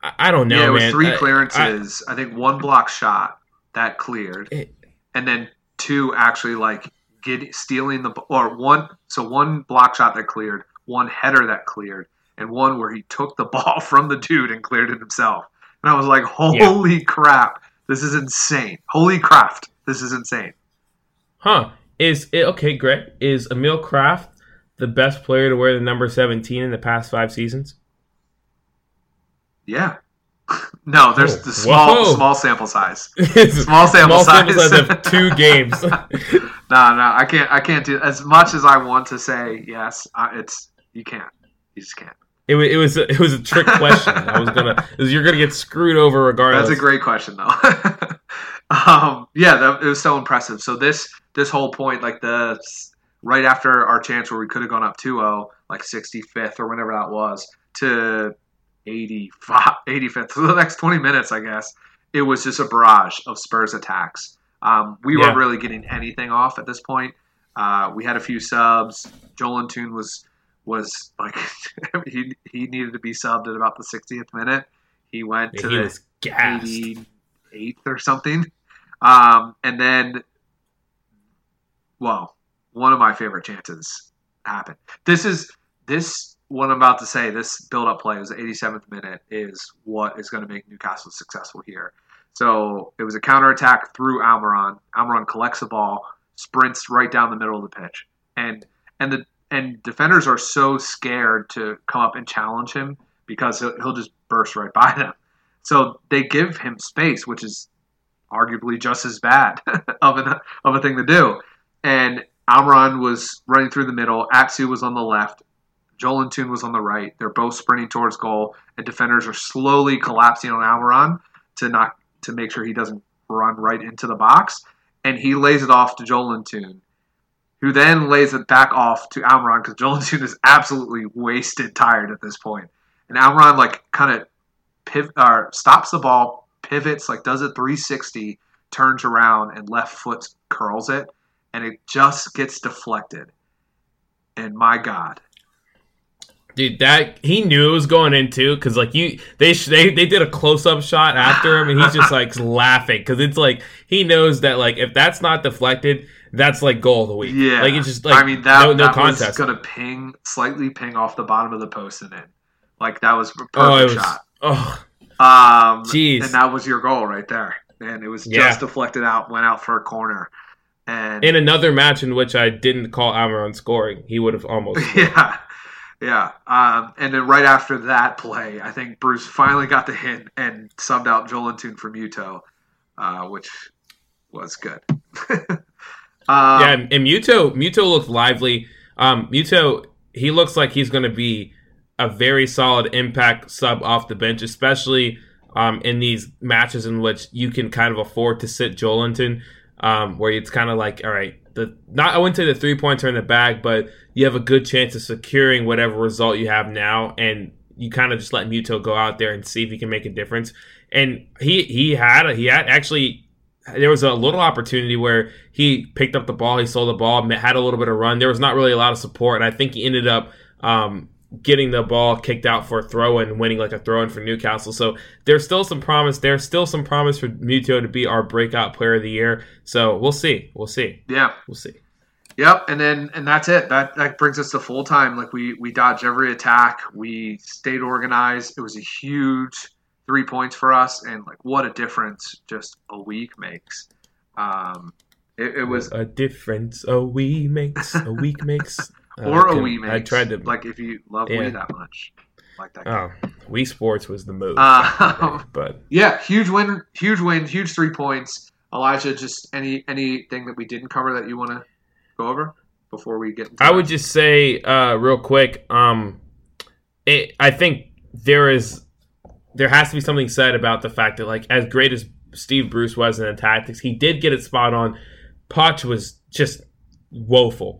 I don't know, man. Yeah, it was man. three clearances. I, I, I think one block shot that cleared, it, and then two actually like get, stealing the or one. So one block shot that cleared, one header that cleared, and one where he took the ball from the dude and cleared it himself. And I was like, holy yeah. crap. This is insane. Holy Krafth. This is insane. Huh. Is it, okay, great. Is Emil Krafth the best player to wear the number seventeen in the past five seasons? Yeah. No, there's oh, the small whoa. small sample size. Small sample small size. Sample size of two games. no, no, I can't I can't do as much as I want to say yes. Uh, it's you can't. You just can't. It was, it was it was a trick question. I was gonna you're gonna get screwed over regardless. That's a great question though. um, yeah, that, it was so impressive. So this this whole point, like the right after our chance where we could have gone up two-oh, like sixty-fifth or whenever that was, to eighty-fifth. So the next twenty minutes, I guess, it was just a barrage of Spurs attacks. Um, we yeah. weren't really getting anything off at this point. Uh, we had a few subs. Joelinton was. was like he he needed to be subbed at about the sixtieth minute. He went to he the eighty-eighth or something. Um, and then, well, one of my favorite chances happened. This is this what I'm about to say. This build-up play was the eighty-seventh minute is what is going to make Newcastle successful here. So it was a counterattack through Almiron. Almiron collects the ball, sprints right down the middle of the pitch, and and the. And defenders are so scared to come up and challenge him because he'll just burst right by them. So they give him space, which is arguably just as bad of, an, of a thing to do. And Almiron was running through the middle. Atsu was on the left. Joelinton was on the right. They're both sprinting towards goal. And defenders are slowly collapsing on Almiron to not to make sure he doesn't run right into the box. And he lays it off to Joelinton, who then lays it back off to Almiron because Joelinton is absolutely wasted tired at this point. And Almiron, like, kind of piv- or stops the ball, pivots, like, does a three sixty, turns around, and left foot curls it, and it just gets deflected. And my God. Dude, that he knew it was going in, too, because, like, you they, they they did a close-up shot after him, and he's just, like, laughing because it's, like, he knows that, like, if that's not deflected – that's like goal of the week. Yeah, like it's just like I mean that, no, no that contest. Was gonna ping slightly ping off the bottom of the post and in, like that was a perfect oh, it was, shot. Oh, um, jeez, and that was your goal right there. And it was yeah. just deflected out, went out for a corner. And in another match in which I didn't call Almiron scoring, he would have almost scored. yeah, yeah. Um, and then right after that play, I think Bruce finally got the hit and subbed out Joelinton for Muto, uh, which was good. Um, yeah, and, and Muto, Muto looks lively. Um, Muto, he looks like he's going to be a very solid impact sub off the bench, especially um, in these matches in which you can kind of afford to sit Joelinton, um, where it's kind of like, all right, the not I wouldn't say the three points are in the bag, but you have a good chance of securing whatever result you have now, and you kind of just let Muto go out there and see if he can make a difference. And he he had he had actually. There was a little opportunity where he picked up the ball, he sold the ball, had a little bit of run. There was not really a lot of support, and I think he ended up um, getting the ball kicked out for a throw-in, winning like a throw-in for Newcastle. So there's still some promise. There's still some promise for Muto to be our breakout player of the year. So we'll see. We'll see. Yeah. We'll see. Yep, and then and that's it. That that brings us to full time. Like we we dodged every attack. We stayed organized. It was a huge three points for us, and like what a difference just a week makes. Um, it, it was a difference a week makes, a week makes, or uh, a wee makes. I tried to like if you love yeah. wee that much, like that. Oh, game. Wii Sports was the move, uh, but yeah, huge win, huge win, huge three points. Elijah, just any anything that we didn't cover that you want to go over before we get into I that? Would just say uh, real quick. Um, it I think there is. There has to be something said about the fact that, like, as great as Steve Bruce was in the tactics, he did get it spot on. Poch was just woeful.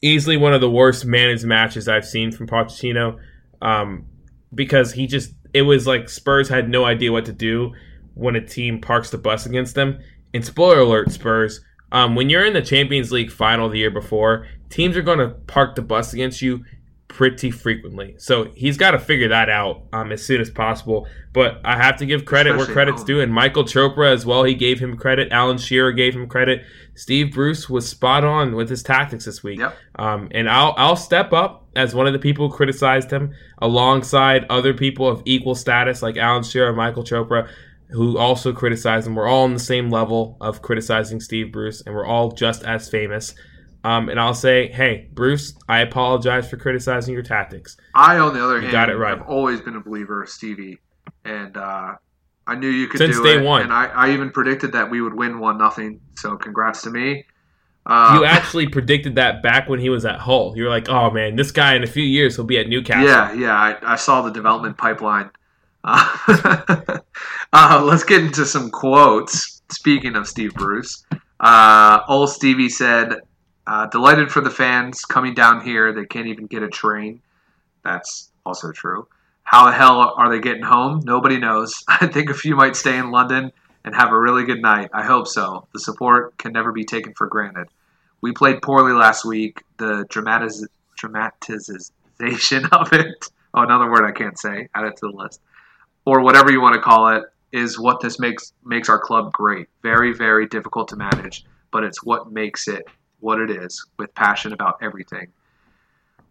Easily one of the worst managed matches I've seen from Pochettino um, because he just – it was like Spurs had no idea what to do. when a team parks the bus against them. And spoiler alert, Spurs, um, when you're in the Champions League final the year before, teams are going to park the bus against you pretty frequently. So he's got to figure that out um, as soon as possible. But I have to give credit Especially where credit's now. due. And Michael Chopra as well, he gave him credit. Alan Shearer gave him credit. Steve Bruce was spot on with his tactics this week. Yep. Um, and I'll, I'll step up as one of the people who criticized him alongside other people of equal status like Alan Shearer and Michael Chopra, who also criticized him. We're all on the same level of criticizing Steve Bruce, and we're all just as famous. Um, and I'll say, hey, Bruce, I apologize for criticizing your tactics. I, on the other you hand, got it right. I've always been a believer of Stevie, and uh, I knew you could Since do it. Since day one. And I, I even predicted that we would win one nothing, so congrats to me. Uh, you actually predicted that back when he was at Hull. You were like, oh, man, this guy in a few years will be at Newcastle. Yeah, yeah, I, I saw the development pipeline. Uh, uh, let's get into some quotes. Speaking of Steve Bruce, uh, old Stevie said, uh, delighted for the fans coming down here. They can't even get a train. That's also true. How the hell are they getting home? Nobody knows. I think a few might stay in London and have a really good night. I hope so. The support can never be taken for granted. We played poorly last week. The dramatiz- dramatization of it. Oh, another word I can't say. Add it to the list. Or whatever you want to call it, is what this makes makes our club great. Very, very difficult to manage, but it's what makes it what it is, with passion about everything.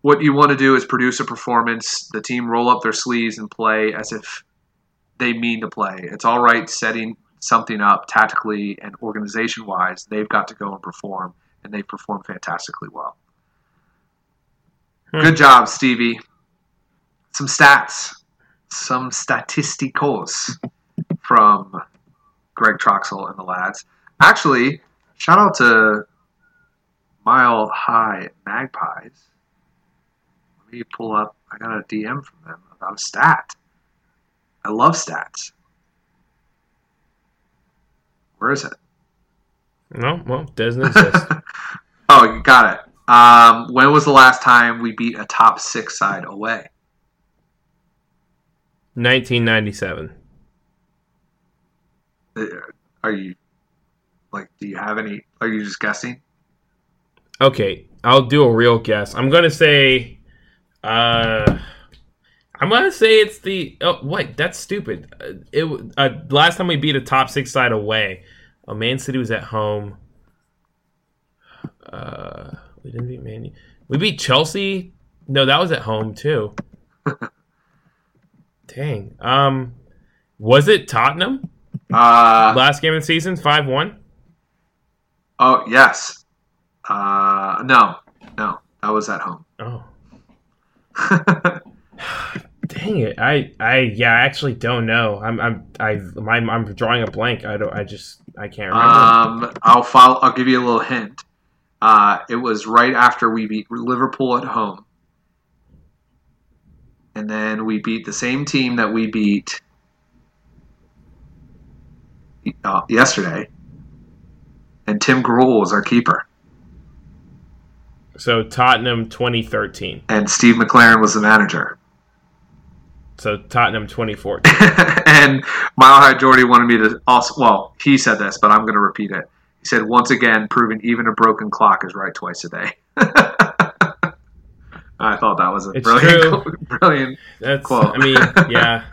What you want to do is produce a performance, the team roll up their sleeves and play as if they mean to play. It's all right setting something up tactically and organization-wise. They've got to go and perform, and they've performed fantastically well. Hmm. Good job, Stevie. Some stats. Some statisticos from Greg Troxell and the lads. Actually, shout out to Mile High Magpies. Let me pull up. I got a D M from them about a stat. I love stats. Where is it? No, well, it doesn't exist. Oh, you got it. Um, when was the last time we beat a top six side away? nineteen ninety-seven. Are you, like, do you have any, are you just guessing? Okay, I'll do a real guess. I'm going to say, uh, I'm going to say it's the, oh, what? That's stupid. It uh, last time we beat a top six side away, oh, Man City was at home. Uh, we didn't beat Man City. We beat Chelsea. No, that was at home, too. Dang. Um, was it Tottenham? Uh, Last game of the season, five one? Oh, yes. Uh, no. No. That was at home. Oh. Dang it. I, I yeah, I actually don't know. I'm I'm I I'm, I'm drawing a blank. I don't I just I can't remember. Um, I'll follow, I'll give you a little hint. Uh, it was right after we beat Liverpool at home. And then we beat the same team that we beat uh, yesterday. And Tim Krul was our keeper. So Tottenham twenty thirteen. And Steve McLaren was the manager. So Tottenham twenty fourteen. And Mile High Jordy wanted me to also, well, he said this, but I'm going to repeat it. He said, once again, proving even a broken clock is right twice a day. I thought that was a it's brilliant, true. brilliant That's, quote. I mean, yeah.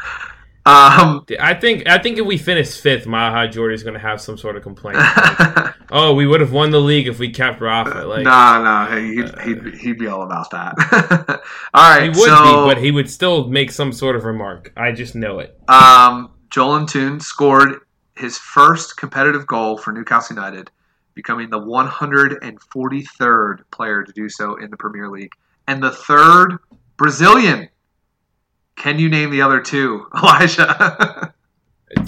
um, I think I think if we finish fifth, Mile High Jordy is going to have some sort of complaint. Like, oh, we would have won the league if we kept Rafa. Like, no, no, he'd, uh, he'd, he'd be all about that. All right, he would so, be, but he would still make some sort of remark. I just know it. Um, Joelinton scored his first competitive goal for Newcastle United, becoming the one hundred forty-third player to do so in the Premier League. And the third, Brazilian. Can you name the other two, Elijah? No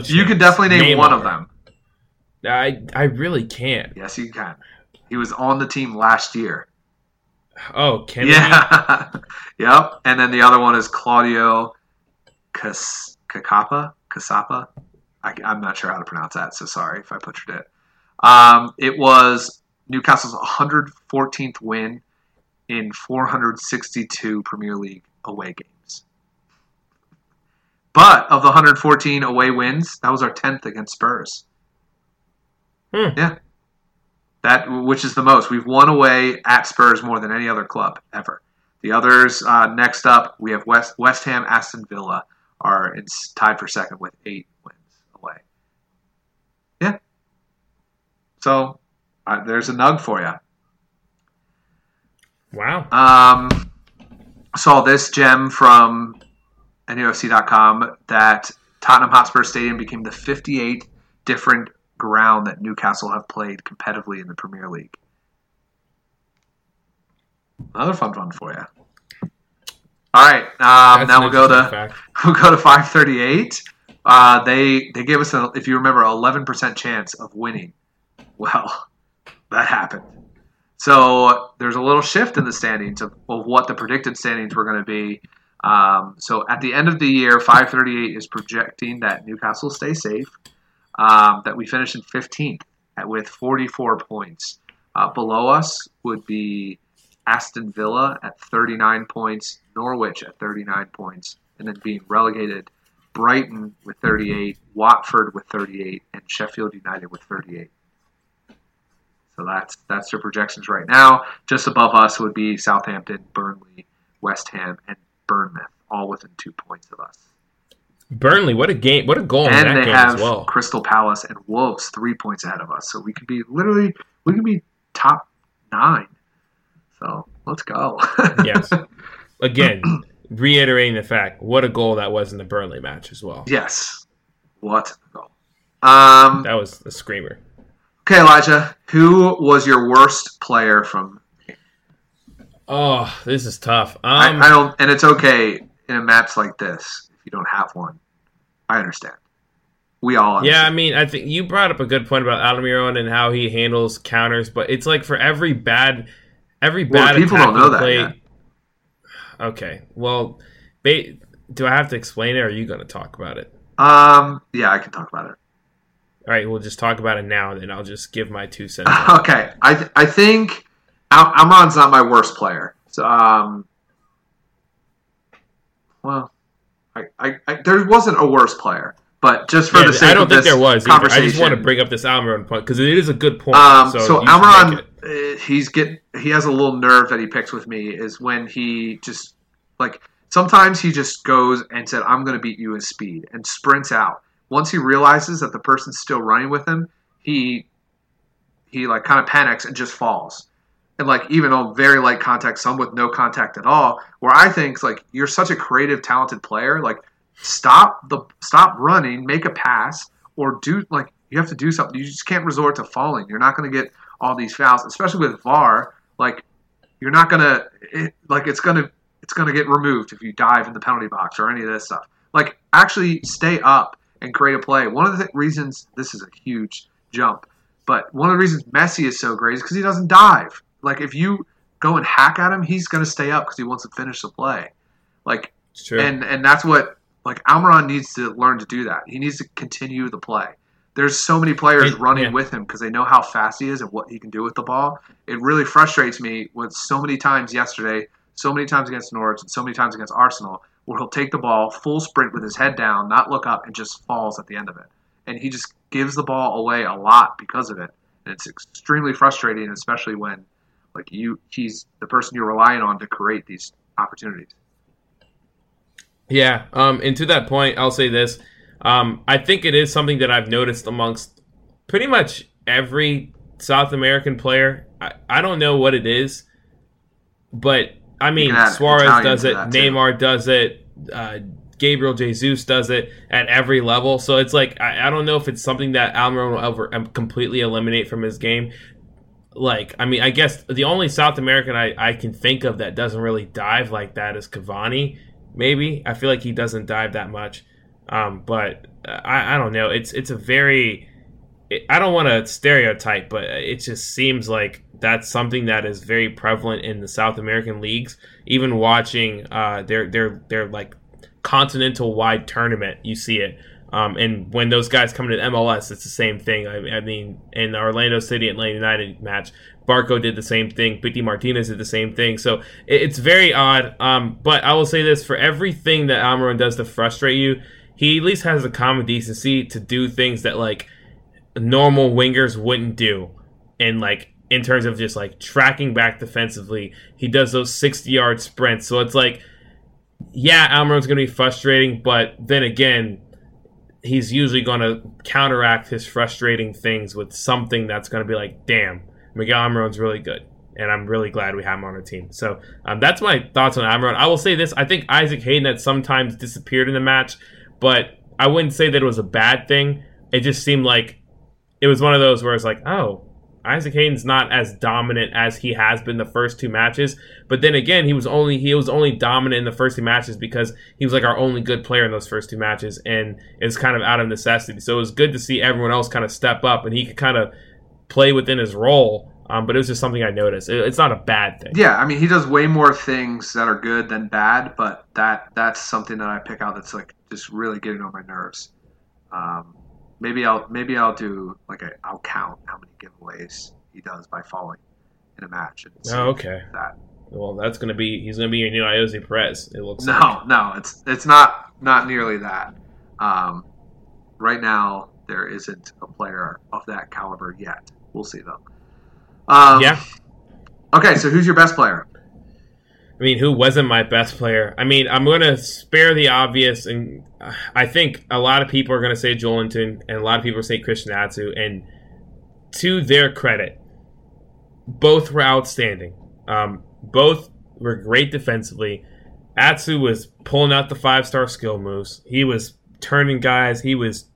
chance. You can definitely name, name one of them. I I really can't. Yes, you can. He was on the team last year. Oh, Kennedy? Yeah. Yep. And then the other one is Claudio Cas- Cacapa? Casapa? I, I'm not sure how to pronounce that, so sorry if I butchered it. Um, it was Newcastle's one hundred fourteenth win in four hundred sixty-two Premier League away games. But of the one hundred fourteen away wins, that was our tenth against Spurs. Hmm. Yeah. That, which is the most. We've won away at Spurs more than any other club ever. The others, uh, next up, we have West West Ham, Aston Villa are in, tied for second with eight wins away. Yeah. So uh, there's a nug for you. Wow. Um, saw this gem from N U F C dot com that Tottenham Hotspur Stadium became the fifty-eighth different ground that Newcastle have played competitively in the Premier League. Another fun one for you. All right, um, now we'll go to fact. we'll go to five thirty-eight. Uh, they they gave us, a, if you remember, eleven percent chance of winning. Well, that happened. So there's a little shift in the standings of, of what the predicted standings were going to be. Um, so at the end of the year, five thirty-eight is projecting that Newcastle stay safe, um, that we finish in fifteenth at, with forty-four points. Uh, below us would be Aston Villa at thirty-nine points, Norwich at thirty-nine points, and then being relegated, Brighton with thirty-eight, Watford with thirty-eight, and Sheffield United with thirty-eight. So that's that's their projections right now. Just above us would be Southampton, Burnley, West Ham, and Bournemouth, all within two points of us. Burnley, what a game! What a goal! And in that they game have as well. Crystal Palace and Wolves three points ahead of us, so we could be literally we could be top nine. So let's go. Yes. Again, reiterating the fact, what a goal that was in the Burnley match as well. Yes. What a goal. Um, that was a screamer. Okay, Elijah, who was your worst player from? Oh, this is tough. Um, I, I don't, and it's okay in a match like this if you don't have one. I understand. We all understand. Yeah, I mean, I think you brought up a good point about Almiron and how he handles counters, but it's like for every bad. Every bad well, people don't know that play. Yet. Okay. Well, ba- do I have to explain it, or are you going to talk about it? Um. Yeah, I can talk about it. All right, we'll just talk about it now, and then I'll just give my two cents. Okay. I th- I think Al- Almiron's not my worst player. So, um. Well, I, I, I there wasn't a worse player, but just for yeah, the sake I don't of think this there was conversation, I just want to bring up this Almiron point because it is a good point. Um. So, so Almiron. He's get he has a little nerve that he picks with me is when he just like sometimes he just goes and said I'm going to beat you in speed and sprints out. Once he realizes that the person's still running with him, he he like kind of panics and just falls. And like even on very light contact, some with no contact at all. Where I think like you're such a creative, talented player, like stop the stop running, make a pass, or do like you have to do something. You just can't resort to falling. You're not going to get all these fouls, especially with V A R, like you're not gonna, it, like it's gonna, it's gonna get removed if you dive in the penalty box or any of this stuff. Like actually stay up and create a play. One of the reasons this is a huge jump, but one of the reasons Messi is so great is because he doesn't dive. Like if you go and hack at him, he's gonna stay up because he wants to finish the play. Like, it's true. and and that's what like Almiron needs to learn to do that. He needs to continue the play. There's so many players it, running yeah. with him because they know how fast he is and what he can do with the ball. It really frustrates me with so many times yesterday, so many times against Norwich, and so many times against Arsenal, where he'll take the ball, full sprint with his head down, not look up, and just falls at the end of it. And he just gives the ball away a lot because of it. And it's extremely frustrating, especially when like you, he's the person you're relying on to create these opportunities. Yeah, um, and to that point, I'll say this. Um, I think it is something that I've noticed amongst pretty much every South American player. I, I don't know what it is, but, I mean, Suarez does it, Neymar does it, uh, Gabriel Jesus does it at every level. So it's like, I, I don't know if it's something that Almiron will ever completely eliminate from his game. Like, I mean, I guess the only South American I, I can think of that doesn't really dive like that is Cavani, maybe. I feel like he doesn't dive that much. Um, but I, I don't know. It's it's a very it, I don't want to stereotype, but it just seems like that's something that is very prevalent in the South American leagues. Even watching uh, their their their like continental wide tournament, you see it. Um, and when those guys come to M L S, it's the same thing. I, I mean, in the Orlando City Atlanta United match, Barco did the same thing. Piti Martinez did the same thing. So it, it's very odd. Um, but I will say this: for everything that Almiron does to frustrate you, he at least has the common decency to do things that, like, normal wingers wouldn't do. And, like, in terms of just, like, tracking back defensively, he does those sixty-yard sprints. So it's like, yeah, Almiron's going to be frustrating, but then again, he's usually going to counteract his frustrating things with something that's going to be like, damn, Miguel Almiron's really good, and I'm really glad we have him on our team. So um, that's my thoughts on Almiron. I will say this. I think Isaac Hayden had sometimes disappeared in the match, but I wouldn't say that it was a bad thing. It just seemed like it was one of those where it's like, oh, Isaac Hayden's not as dominant as he has been the first two matches. But then again, he was only he was only dominant in the first two matches because he was like our only good player in those first two matches, and it's kind of out of necessity. So it was good to see everyone else kind of step up, and he could kind of play within his role. Um, but it was just something I noticed. It, it's not a bad thing. Yeah, I mean, he does way more things that are good than bad, but that that's something that I pick out that's like just really getting on my nerves. Um, Maybe I'll maybe I'll do like a I'll count how many giveaways he does by falling in a match. And oh, okay. That. Well, that's gonna be he's gonna be your new Iose Perez. It looks. No, like. no, it's it's not not nearly that. Um, right now there isn't a player of that caliber yet. We'll see though. Um, yeah. Okay, so who's your best player? I mean, who wasn't my best player? I mean, I'm going to spare the obvious, and I think a lot of people are going to say Joelinton, and a lot of people say Christian Atsu, and to their credit, both were outstanding. Um, both were great defensively. Atsu was pulling out the five-star skill moves. He was turning guys. He was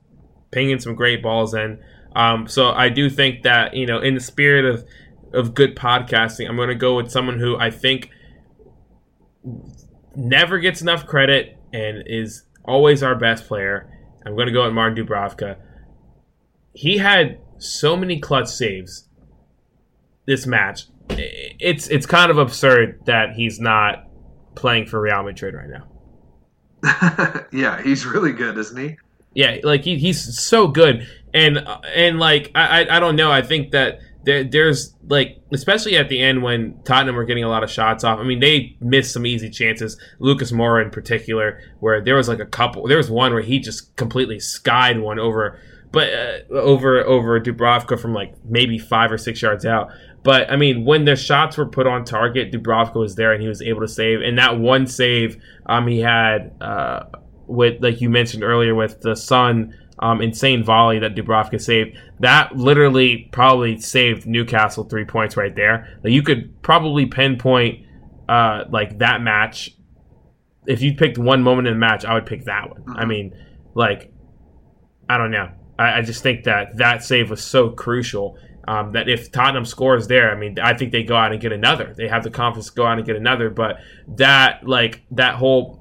pinging some great balls in. Um, so I do think that, you know, in the spirit of, of good podcasting, I'm going to go with someone who I think never gets enough credit and is always our best player. I'm going to go with Martin Dúbravka. He had so many clutch saves this match. It's it's kind of absurd that he's not playing for Real Madrid right now. Yeah, he's really good, isn't he? Yeah, like he, he's so good, and and like I I don't know. I think that. There, there's, like, especially at the end when Tottenham were getting a lot of shots off. I mean, they missed some easy chances. Lucas Moura in particular, where there was, like, a couple. There was one where he just completely skied one over but uh, over over Dúbravka from, like, maybe five or six yards out. But, I mean, when the shots were put on target, Dúbravka was there and he was able to save. And that one save um, he had uh, with, like you mentioned earlier, with the Son Um, insane volley that Dúbravka saved, that literally probably saved Newcastle three points right there. Like, you could probably pinpoint uh, like that match. If you picked one moment in the match, I would pick that one. I mean, like, I don't know. I, I just think that that save was so crucial um, that if Tottenham scores there, I mean, I think they go out and get another. They have the confidence to go out and get another. But that, like, that whole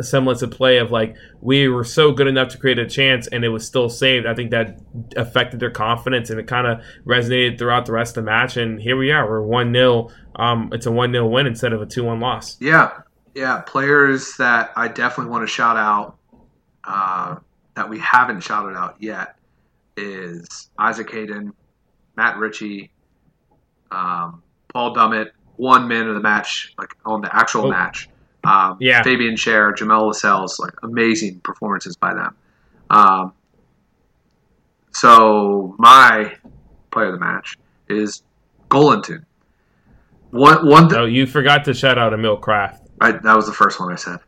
semblance of play of, like, we were so good enough to create a chance and it was still saved, I think that affected their confidence, and it kind of resonated throughout the rest of the match, and here we are. We're one nil. Um, it's a one nil win instead of a two one loss. Yeah, yeah. Players that I definitely want to shout out uh, that we haven't shouted out yet is Isaac Hayden, Matt Ritchie, um, Paul Dummett, one man of the match, like on the actual oh. match. Um, yeah. Fabian Schär, Jamaal Lascelles, like amazing performances by them. Um, so my player of the match is Joelinton. One, one. Th- oh, you forgot to shout out Emil Krafth. I, that was the first one I said.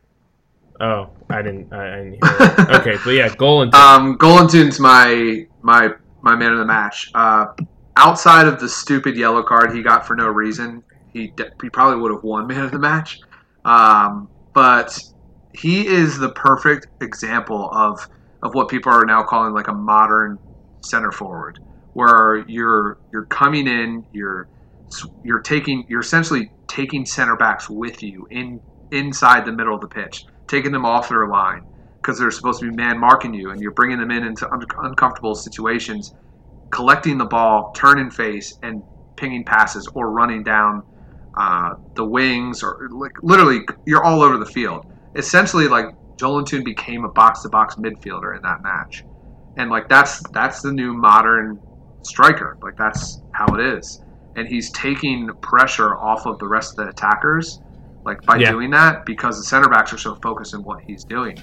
Oh, I didn't. I didn't hear that. Okay, but yeah, Joelinton. Um, Golanton's my my my man of the match. Uh, outside of the stupid yellow card he got for no reason, he de- he probably would have won man of the match. Um, but he is the perfect example of, of what people are now calling like a modern center forward, where you're you're coming in, you're you're taking you're essentially taking center backs with you in inside the middle of the pitch, taking them off their line because they're supposed to be man marking you, and you're bringing them in into un- uncomfortable situations, collecting the ball, turn and face, and pinging passes or running down Uh, the wings, or like literally you're all over the field. Essentially, like, Joelinton became a box-to-box midfielder in that match, and like that's that's the new modern striker. Like, that's how it is, and he's taking pressure off of the rest of the attackers, like by yeah. doing that, because the center backs are so focused on what he's doing.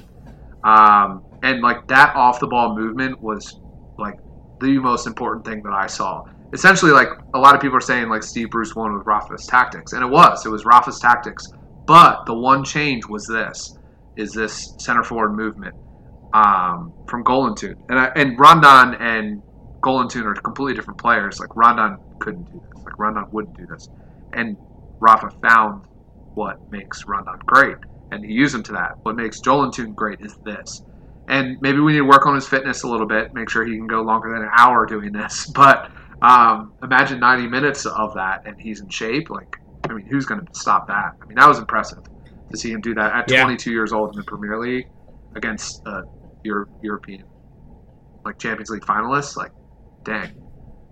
Um, and like that off the ball movement was like the most important thing that I saw. Essentially, like a lot of people are saying, like Steve Bruce won with Rafa's tactics, and it was. It was Rafa's tactics, but the one change was this: is this center forward movement um, from Joelinton, and I, and Rondon and Joelinton are completely different players. Like Rondon couldn't do this. Like Rondon wouldn't do this, and Rafa found what makes Rondon great, and he used him to that. What makes Joelinton great is this. And maybe we need to work on his fitness a little bit, make sure he can go longer than an hour doing this. But um, imagine ninety minutes of that and he's in shape. Like, I mean, who's going to stop that? I mean, that was impressive to see him do that at yeah. twenty-two years old in the Premier League against uh, Euro- European, like, Champions League finalists. Like, dang.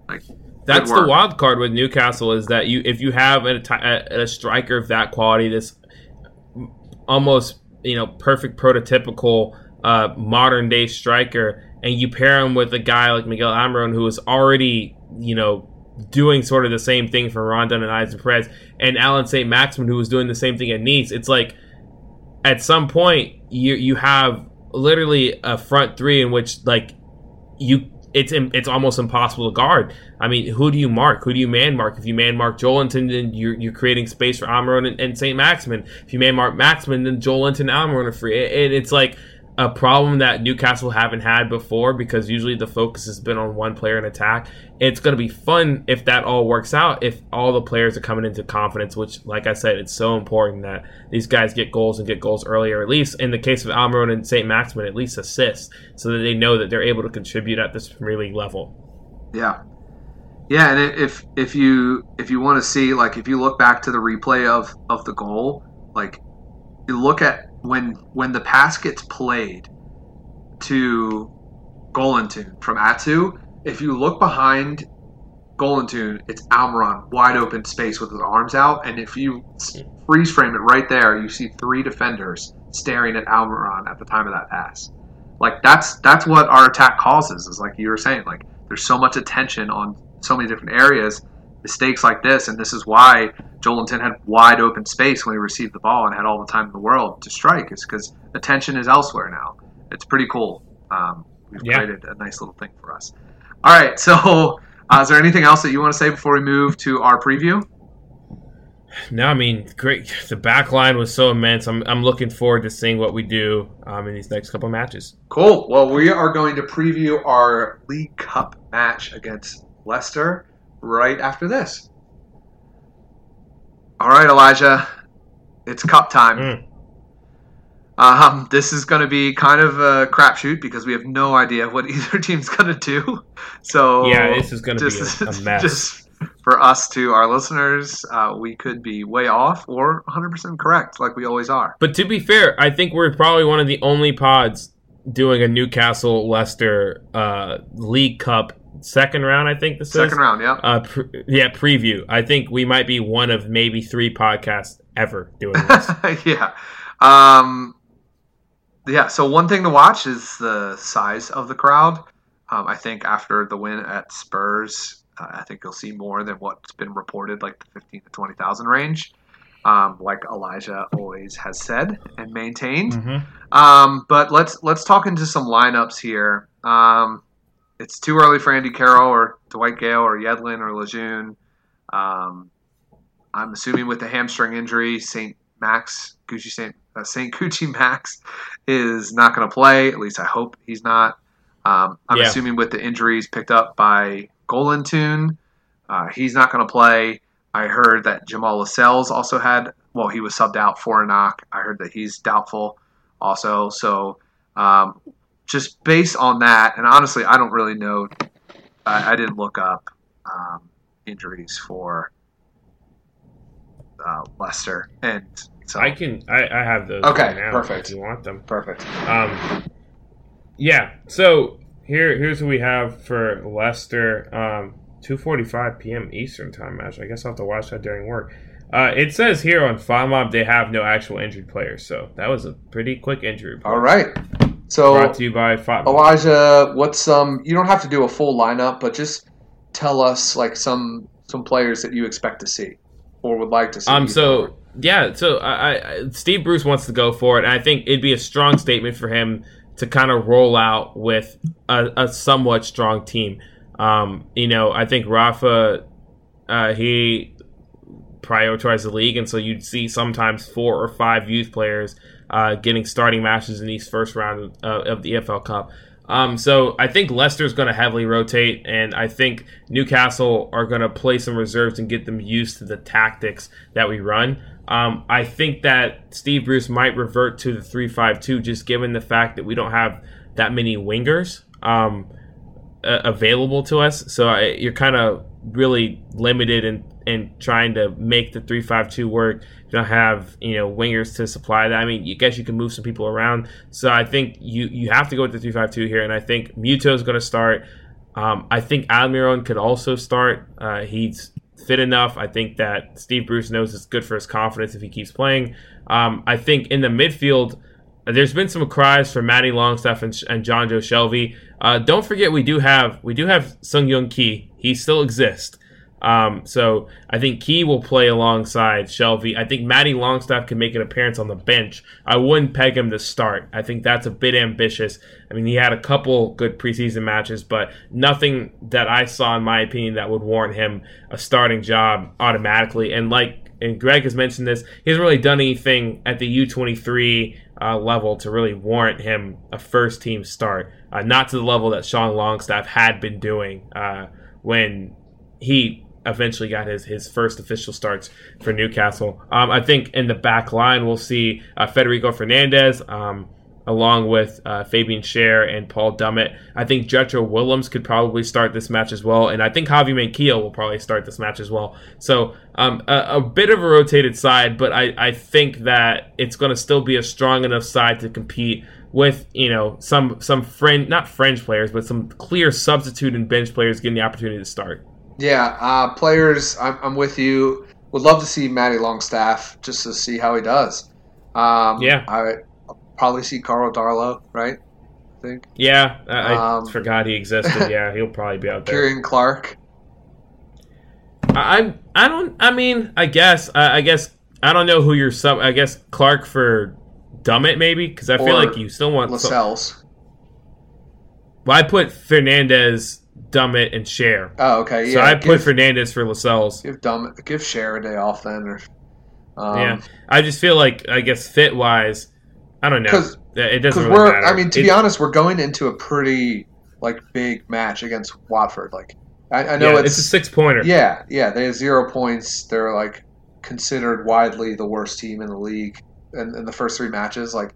Like, that's the wild card with Newcastle is that you if you have a, a, a striker of that quality, this almost, you know, perfect prototypical Uh, modern day striker, and you pair him with a guy like Miguel Almiron, who is already, you know, doing sort of the same thing for Rondon and Isaac Perez, and Allan Saint-Maximin, who was doing the same thing at Nice. It's like at some point you you have literally a front three in which like you it's it's almost impossible to guard. I mean, who do you mark? Who do you man mark? If you man mark Joelinton, then you're you're creating space for Almiron and, and Saint-Maximin. If you man mark Maximin, then Joelinton and Almiron are free, and, and it's like a problem that Newcastle haven't had before because usually the focus has been on one player in attack. It's going to be fun if that all works out, if all the players are coming into confidence, which, like I said, it's so important that these guys get goals and get goals earlier, at least in the case of Almiron and Saint-Maximin, at least assists, so that they know that they're able to contribute at this Premier League level. Yeah. Yeah, and if if you if you want to see, like, if you look back to the replay of, of the goal, like, you look at When when the pass gets played to Joelinton from Atsu, if you look behind Joelinton, it's Almiron, wide open space with his arms out. And if you freeze frame it right there, you see three defenders staring at Almiron at the time of that pass. Like, that's that's what our attack causes, is like you were saying. Like, there's so much attention on so many different areas, mistakes like this, and this is why Joelinton had wide open space when he received the ball and had all the time in the world to strike, is because attention is elsewhere now. It's pretty cool. Um, we've yeah. created a nice little thing for us. All right, so uh, is there anything else that you want to say before we move to our preview? No, I mean, great. The back line was so immense. I'm I'm looking forward to seeing what we do um, in these next couple of matches. Cool. Well, we are going to preview our League Cup match against Leicester right after this. All right, Elijah, it's cup time. Mm. Um, this is going to be kind of a crapshoot because we have no idea what either team's going to do. So yeah, this is going to be a, a mess. Just for us to our listeners, uh, we could be way off or one hundred percent correct, like we always are. But to be fair, I think we're probably one of the only pods doing a Newcastle Leicester uh, League Cup second round, I think this is. Second round, yeah. Uh, pre- yeah, preview. I think we might be one of maybe three podcasts ever doing this. yeah. Um, yeah, so one thing to watch is the size of the crowd. Um, I think after the win at Spurs, uh, I think you'll see more than what's been reported, like the fifteen to twenty thousand range, um, like Elijah always has said and maintained. Mm-hmm. Um, but let's let's talk into some lineups here. Um It's too early for Andy Carroll or Dwight Gale or Yedlin or Lejeune. Um, I'm assuming with the hamstring injury, Saint Max, Gucci Saint uh, Saint Gucci Max is not going to play. At least I hope he's not. Um, I'm yeah. assuming with the injuries picked up by Joelinton, uh, he's not going to play. I heard that Jamaal Lascelles also had. Well, he was subbed out for a knock. I heard that he's doubtful also. So. Um, Just based on that, and honestly, I don't really know. I, I didn't look up um, injuries for uh, Leicester, and so I can. I, I have those. Okay, right now perfect. If you want them? Perfect. Um, yeah. So here, here's what we have for Leicester. Um, two forty-five p.m. Eastern time match. I guess I'll have to watch that during work. Uh, it says here on FanMob they have no actual injured players, so that was a pretty quick injury report. All right. So, brought to you by F O T M O. Elijah, what's some? You don't have to do a full lineup, but just tell us like some some players that you expect to see or would like to see. Um. So forward. yeah. So I, I Steve Bruce wants to go for it, and I think it'd be a strong statement for him to kind of roll out with a, a somewhat strong team. Um, you know, I think Rafa, uh, he prioritized the league, and so you'd see sometimes four or five youth players uh, getting starting matches in these first round of, of the E F L Cup. Um, so I think Leicester's going to heavily rotate, and I think Newcastle are going to play some reserves and get them used to the tactics that we run. Um, I think that Steve Bruce might revert to the three five two, just given the fact that we don't have that many wingers um, uh, available to us. So I, you're kind of really limited in, in trying to make the three five two work. You don't have, you know, wingers to supply that. I mean, I guess you can move some people around. So I think you, you have to go with the three five two here, and I think Muto is going to start. Um, I think Almiron could also start. Uh, he's fit enough. I think that Steve Bruce knows it's good for his confidence if he keeps playing. Um, I think in the midfield, there's been some cries for Matty Longstaff and, and Jonjo Shelvey. Uh, don't forget, we do have we do have Sung Young Ki. He still exists. Um, so I think Key will play alongside Shelvey. I think Matty Longstaff can make an appearance on the bench. I wouldn't peg him to start. I think that's a bit ambitious. I mean, he had a couple good preseason matches, but nothing that I saw, in my opinion, that would warrant him a starting job automatically. And like and Greg has mentioned this, he hasn't really done anything at the U twenty-three uh, level to really warrant him a first-team start, uh, not to the level that Sean Longstaff had been doing uh, when he eventually got his, his first official starts for Newcastle. Um, I think in the back line, we'll see uh, Federico Fernandez um, along with uh, Fabian Schär and Paul Dummett. I think Jethro Willems could probably start this match as well, and I think Javi Manquillo will probably start this match as well. So um, a, a bit of a rotated side, but I, I think that it's going to still be a strong enough side to compete with, you know, some, some friend, not fringe players, but some clear substitute and bench players getting the opportunity to start. Yeah, uh, players, I'm, I'm with you. Would love to see Matty Longstaff just to see how he does. Um, yeah. I, I'll probably see Carl Darlow, right? I think. Yeah, I, um, I forgot he existed. Yeah, he'll probably be out there. Kieran Clark. I I don't, I mean, I guess, I, I guess, I don't know who your sub, I guess Clark for Dummett maybe, because I or feel like you still want Lascelles. Well, I put Fernandez, Dummett, and Schär. Oh, okay. Yeah. So I put Fernandez for Lascelles. Give Dummett, give Schär a day off then. Or, um, yeah. I just feel like, I guess fit wise, I don't know. Cause, it doesn't really we're, matter. I mean, to it, be honest, we're going into a pretty like big match against Watford. Like, I, I know yeah, it's, it's a six pointer. Yeah, yeah. They have zero points. They're like considered widely the worst team in the league in, in the first three matches. Like,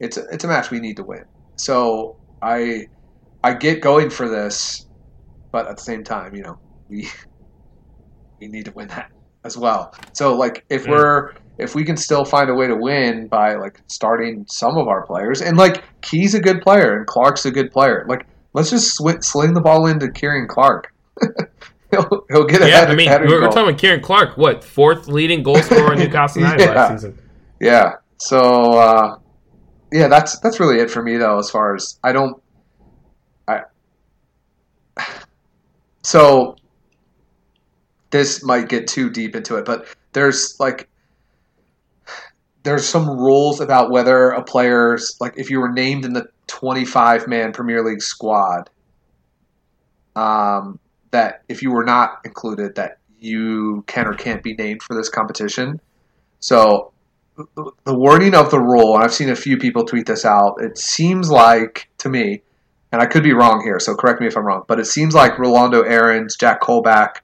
it's a, it's a match we need to win. So I I get going for this. But at the same time, you know, we we need to win that as well. So, like, if mm. we're if we can still find a way to win by like starting some of our players, and like Key's a good player and Clark's a good player, like let's just sw- sling the ball into Kieran Clark. he'll he'll get ahead. Yeah, head, I mean, we're, we're talking about Kieran Clark, what fourth leading goal scorer in Newcastle United yeah. last season. Yeah. So, uh, yeah, that's that's really it for me though. As far as I don't, I. So this might get too deep into it, but there's like there's some rules about whether a player's like if you were named in the twenty-five man Premier League squad, um, that if you were not included, that you can or can't be named for this competition. So the wording of the rule, and I've seen a few people tweet this out, it seems like to me. And I could be wrong here, so correct me if I'm wrong. But it seems like Rolando Ahrens, Jack Colback,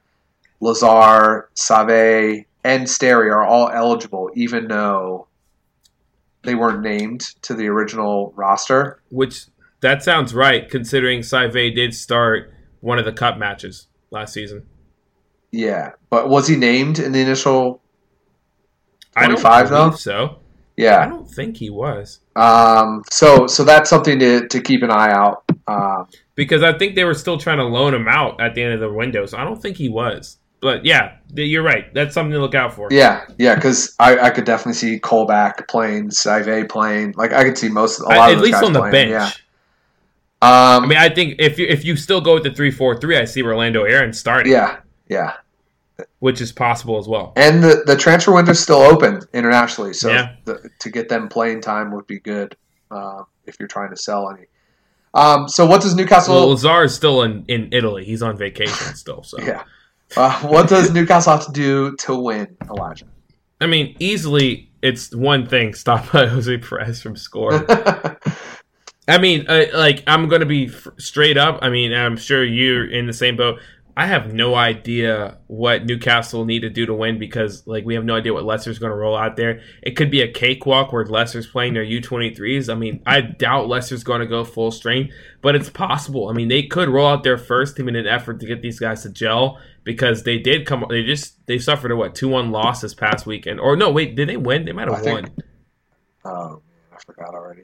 Lazar, Save, and Sterry are all eligible, even though they weren't named to the original roster. Which, that sounds right, considering Save did start one of the cup matches last season. Yeah, but was he named in the initial twenty-five, though? I don't believe so. Yeah. I don't think he was. Um, so so that's something to, to keep an eye out. Um, because I think they were still trying to loan him out at the end of the window, so I don't think he was. But, yeah, you're right. That's something to look out for. Yeah, yeah, because I, I could definitely see Colback playing, Saive playing. Like, I could see most a lot I, of those guys playing. At least on the bench. Yeah. Um, I mean, I think if you, if you still go with the three four three, I see Rolando Ahrens starting. Yeah, yeah. Which is possible as well. And the, the transfer window is still open internationally, so yeah. the, to get them playing time would be good. Uh, if you're trying to sell any. Um, so what does Newcastle... Well, Lazar is still in, in Italy. He's on vacation still. So yeah. Uh, what does Newcastle have to do to win, Elijah? I mean, easily, it's one thing. Stop Jose Perez from scoring. I mean, uh, like, I'm going to be f- straight up. I mean, I'm sure you're in the same boat. I have no idea what Newcastle need to do to win because, like, we have no idea what Leicester's going to roll out there. It could be a cakewalk where Leicester's playing their U twenty-threes. I mean, I doubt Leicester's going to go full strength, but it's possible. I mean, they could roll out their first team in an effort to get these guys to gel because they did come. They just they suffered a what two one loss this past weekend. Or no, wait, did they win? They might have won. Oh, um, I forgot already.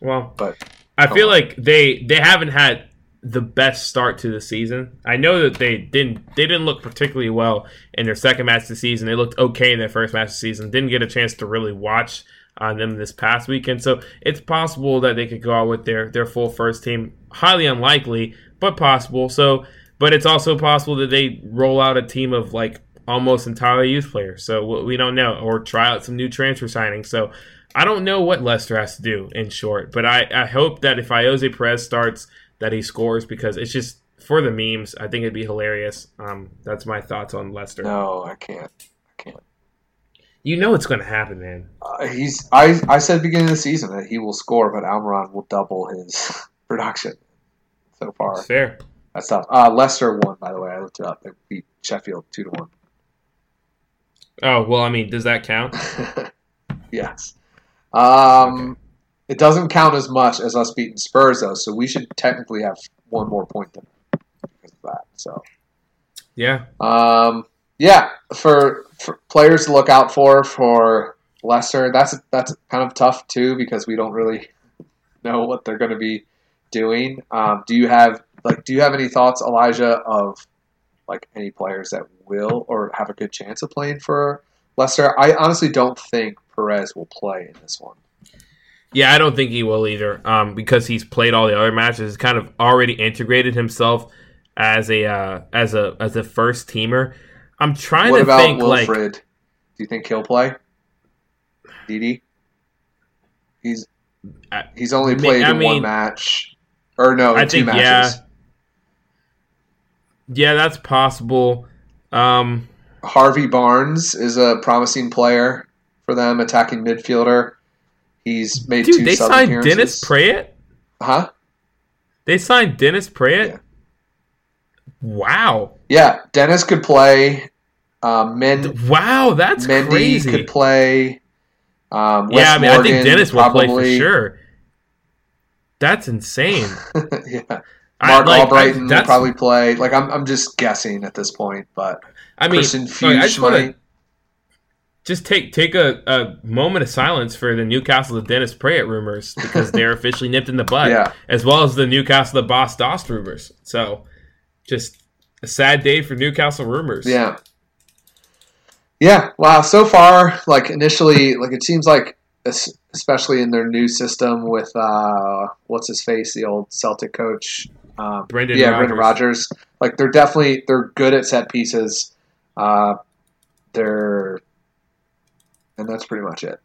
Well, but I feel on. like they they haven't had the best start to the season. I know that they didn't they didn't look particularly well in their second match of the season. They looked okay in their first match of the season. Didn't get a chance to really watch on them this past weekend. So it's possible that they could go out with their, their full first team. Highly unlikely, but possible. So, but it's also possible that they roll out a team of like almost entirely youth players. So we don't know. Or try out some new transfer signings. So I don't know what Leicester has to do in short. But I, I hope that if Jose Perez starts, that he scores, because it's just for the memes. I think it'd be hilarious. Um, that's my thoughts on Leicester. No, I can't. I can't. You know it's going to happen, man. Uh, he's. I. I said beginning of the season that he will score, but Almiron will double his production so far. That's fair. That's tough. Uh, Leicester won, by the way. I looked it up. They beat Sheffield two to one. Oh well, I mean, does that count? Yes. Um. Okay. It doesn't count as much as us beating Spurs, though, so we should technically have one more point than because of that. So, yeah, um, yeah, for, for players to look out for for Leicester, that's that's kind of tough too because we don't really know what they're going to be doing. Um, do you have like do you have any thoughts, Elijah, of like any players that will or have a good chance of playing for Leicester? I honestly don't think Perez will play in this one. Yeah, I don't think he will either um, because he's played all the other matches. He's kind of already integrated himself as a uh, as a as a first teamer. I'm trying what to about think Wilfred? Like, do you think he'll play? Didi? He's he's only played I mean, in one match, or no, in I two think, matches. Yeah. yeah, that's possible. Um, Harvey Barnes is a promising player for them, attacking midfielder. He's made Dude, two they sub signed appearances. Dennis Praet? Huh? They signed Dennis Praet? Yeah. Wow. Yeah, Dennis could play. Um, Mend- wow, that's Mendy crazy. Mendy could play. Um, West yeah, I mean, Morgan, I think Dennis probably. will play for sure. That's insane. yeah. Mark I, like, Albrighton would probably play. Like, I'm I'm just guessing at this point, but I mean, Christian Fuchs might. Just take take a, a moment of silence for the Newcastle to Dennis Praet rumors because they're officially nipped in the bud, yeah. as well as the Newcastle to Bas Dost rumors. So, just a sad day for Newcastle rumors. Yeah, yeah. Wow. So far, like initially, like it seems like, especially in their new system with uh, what's his face, the old Celtic coach, um, Brendan. Yeah, Rodgers. Brendan Rodgers. Like they're definitely they're good at set pieces. Uh, they're And that's pretty much it.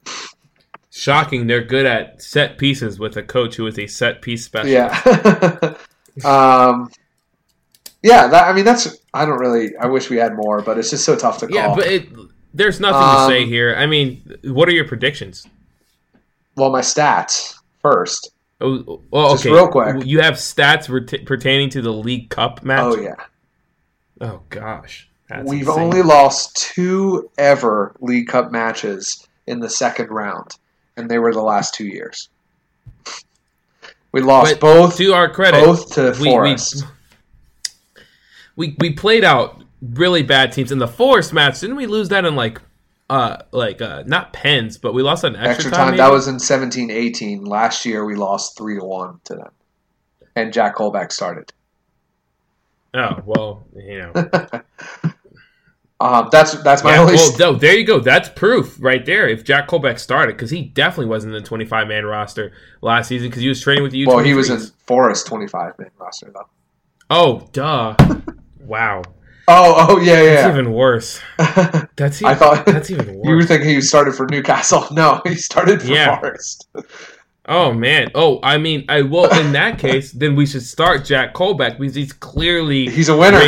Shocking. They're good at set pieces with a coach who is a set piece specialist. Yeah. um, yeah. That, I mean, that's, I don't really, I wish we had more, but it's just so tough to call. Yeah, but it, there's nothing um, to say here. I mean, what are your predictions? Well, my stats first. Oh, well, just okay. real quick. You have stats ret- pertaining to the League Cup match? Oh, yeah. Oh, gosh. That's We've insane. only lost two ever League Cup matches in the second round, and they were the last two years. We lost but both to our credit. Both to we, Forest. We, we we played out really bad teams in the Forest match. Didn't we lose that in like uh like uh not pens, but we lost an extra, extra time? time that was in seventeen eighteen. Last year we lost three to one to them, and Jack Colback started. Oh well, you know. um, that's that's my yeah, only. Well, no, there you go. That's proof right there. If Jack Colback started, because he definitely wasn't in the twenty-five man roster last season, because he was training with the U twenty-threes. Well, he was in Forest twenty-five man roster though. Oh duh! Wow. Oh oh yeah yeah. That's yeah. even worse. That's even, I thought that's even worse. You were thinking he started for Newcastle. No, he started for yeah. Forest. Oh, man. Oh, I mean, I well, in that case, then we should start Jack Cole back because he's clearly... He's a winner.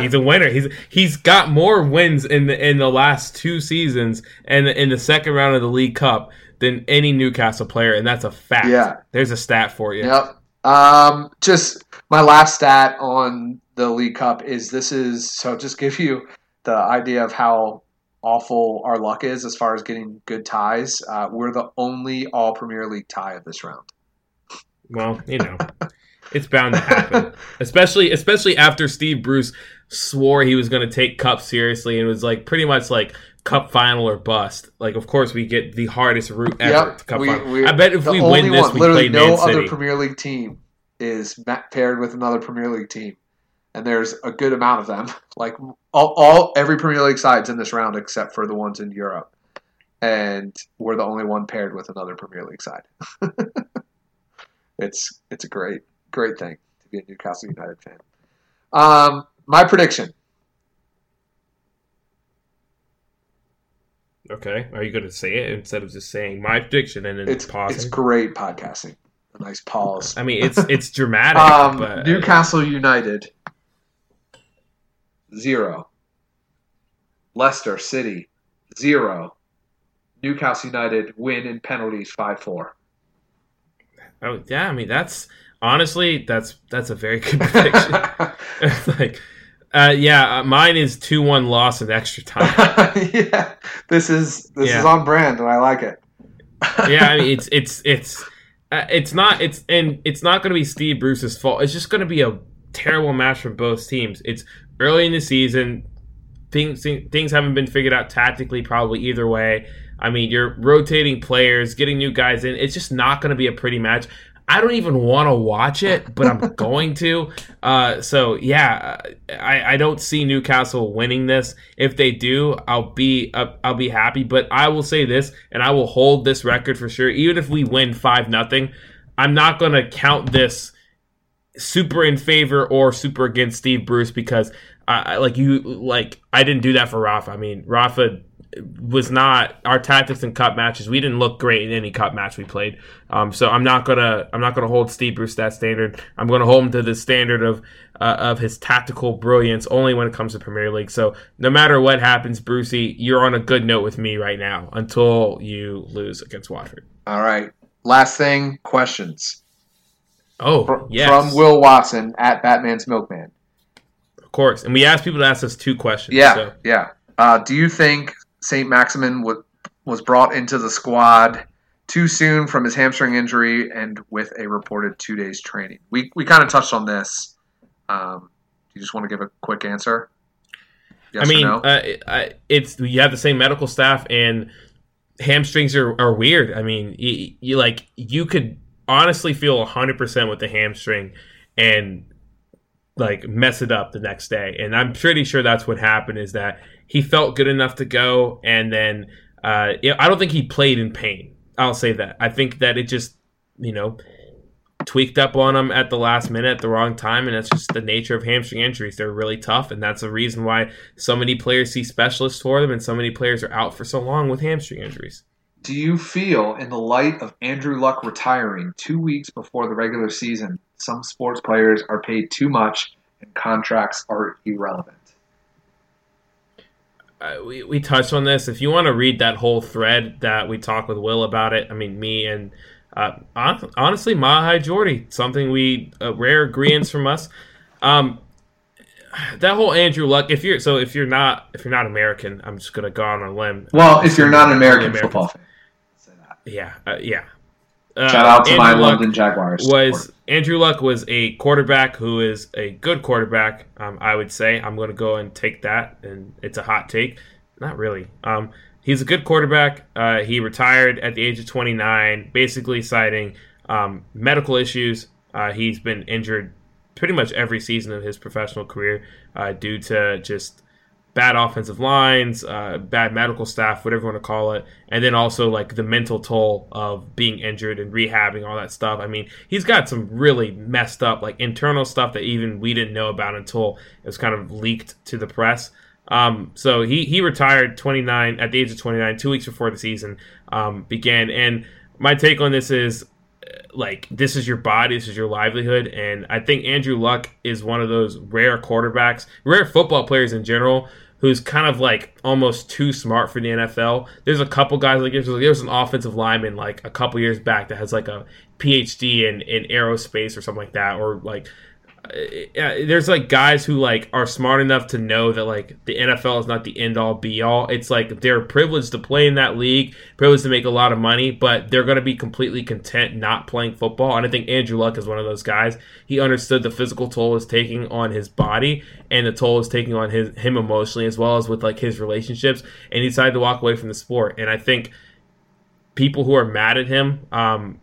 he's a winner. He's He's got more wins in the in the last two seasons and in the second round of the League Cup than any Newcastle player, and that's a fact. Yeah. There's a stat for you. Yep. Um, just my last stat on the League Cup is this is... So just give you the idea of how awful our luck is as far as getting good ties. Uh, we're the only all Premier League tie of this round. Well, you know, it's bound to happen, especially especially after Steve Bruce swore he was going to take Cup seriously and was like pretty much like Cup final or bust. Like, of course, we get the hardest route ever. Yep, to Cup we, final. I bet if we win this, one, we literally play no Man City. No other Premier League team is paired with another Premier League team. And there's a good amount of them. Like all, all, every Premier League side's in this round except for the ones in Europe, and we're the only one paired with another Premier League side. it's it's a great great thing to be a Newcastle United fan. Um, my prediction. Okay, are you going to say it instead of just saying my prediction and then it's pausing? It's great podcasting. A nice pause. I mean, it's it's dramatic. um, but, Newcastle United. Zero. Leicester City, zero. Newcastle United win in penalties five four. Oh, yeah, I mean, that's honestly, that's that's a very good prediction. It's like, uh, yeah, mine is two one loss in extra time. yeah, this is this yeah. is on brand, and I like it. yeah, I mean, it's it's it's uh, it's not it's and it's not going to be Steve Bruce's fault. It's just going to be a terrible match from both teams. It's early in the season, things things haven't been figured out tactically probably either way. I mean, you're rotating players, getting new guys in. It's just not going to be a pretty match. I don't even want to watch it, but I'm going to. Uh, so, yeah, I, I don't see Newcastle winning this. If they do, I'll be uh, I'll be happy. But I will say this, and I will hold this record for sure. Even if we win five nothing, I'm not going to count this super in favor or super against Steve Bruce because uh, like you like I didn't do that for Rafa. I mean, Rafa was not our tactics in cup matches. We didn't look great in any cup match we played. Um, so I'm not gonna I'm not gonna hold Steve Bruce that standard. I'm gonna hold him to the standard of uh, of his tactical brilliance only when it comes to Premier League. So no matter what happens, Brucey, you're on a good note with me right now until you lose against Watford. All right. Last thing, questions. Oh, yes. From Will Watson at Batman's Milkman. Of course. And we asked people to ask us two questions. Yeah, so. yeah. Uh, do you think Saint-Maximin w- was brought into the squad too soon from his hamstring injury and with a reported two days training? We we kind of touched on this. Um, you just want to give a quick answer? Yes I mean, or no? uh, it's you have the same medical staff, and hamstrings are, are weird. I mean, you, you like you could – honestly feel one hundred percent with the hamstring and like mess it up the next day, and I'm pretty sure that's what happened, is that he felt good enough to go, and then uh I don't think he played in pain. I'll say that. I think that it just, you know, tweaked up on him at the last minute at the wrong time, and that's just the nature of hamstring injuries. They're really tough, and that's the reason why so many players see specialists for them and so many players are out for so long with hamstring injuries. Do you feel, in the light of Andrew Luck retiring two weeks before the regular season, some sports players are paid too much and contracts are irrelevant? Uh, we, we touched on this. If you want to read that whole thread that we talked with Will about it, I mean, me and uh, honestly, Mahi Jordy, something we uh, rare agreeance from us. Um, That whole Andrew Luck, if you're so if you're not if you're not American, I'm just gonna go on a limb. Well, if you're not an American football fan, say that. Yeah, uh, yeah. Uh, Shout out to my London Jaguars. Was Andrew Luck was a quarterback who is a good quarterback? Um, I would say I'm gonna go and take that, and it's a hot take. Not really. Um, he's a good quarterback. Uh, he retired at the age of twenty-nine, basically citing um, medical issues. Uh, he's been injured pretty much every season of his professional career uh, due to just bad offensive lines, uh, bad medical staff, whatever you want to call it, and then also like the mental toll of being injured and rehabbing, all that stuff. I mean, he's got some really messed up like internal stuff that even we didn't know about until it was kind of leaked to the press. Um, so he, he retired twenty-nine at the age of twenty-nine, two weeks before the season um, began. And my take on this is, like, this is your body, this is your livelihood, and I think Andrew Luck is one of those rare quarterbacks, rare football players in general, who's kind of, like, almost too smart for the N F L. There's a couple guys, like, there's, there's an offensive lineman, like, a couple years back that has, like, a P H D in, in aerospace or something like that, or, like, there's, like, guys who, like, are smart enough to know that, like, the N F L is not the end-all, be-all. It's, like, they're privileged to play in that league, privileged to make a lot of money, but they're going to be completely content not playing football. And I think Andrew Luck is one of those guys. He understood the physical toll it's taking on his body and the toll it's taking on his him emotionally, as well as with, like, his relationships, and he decided to walk away from the sport. And I think people who are mad at him, um,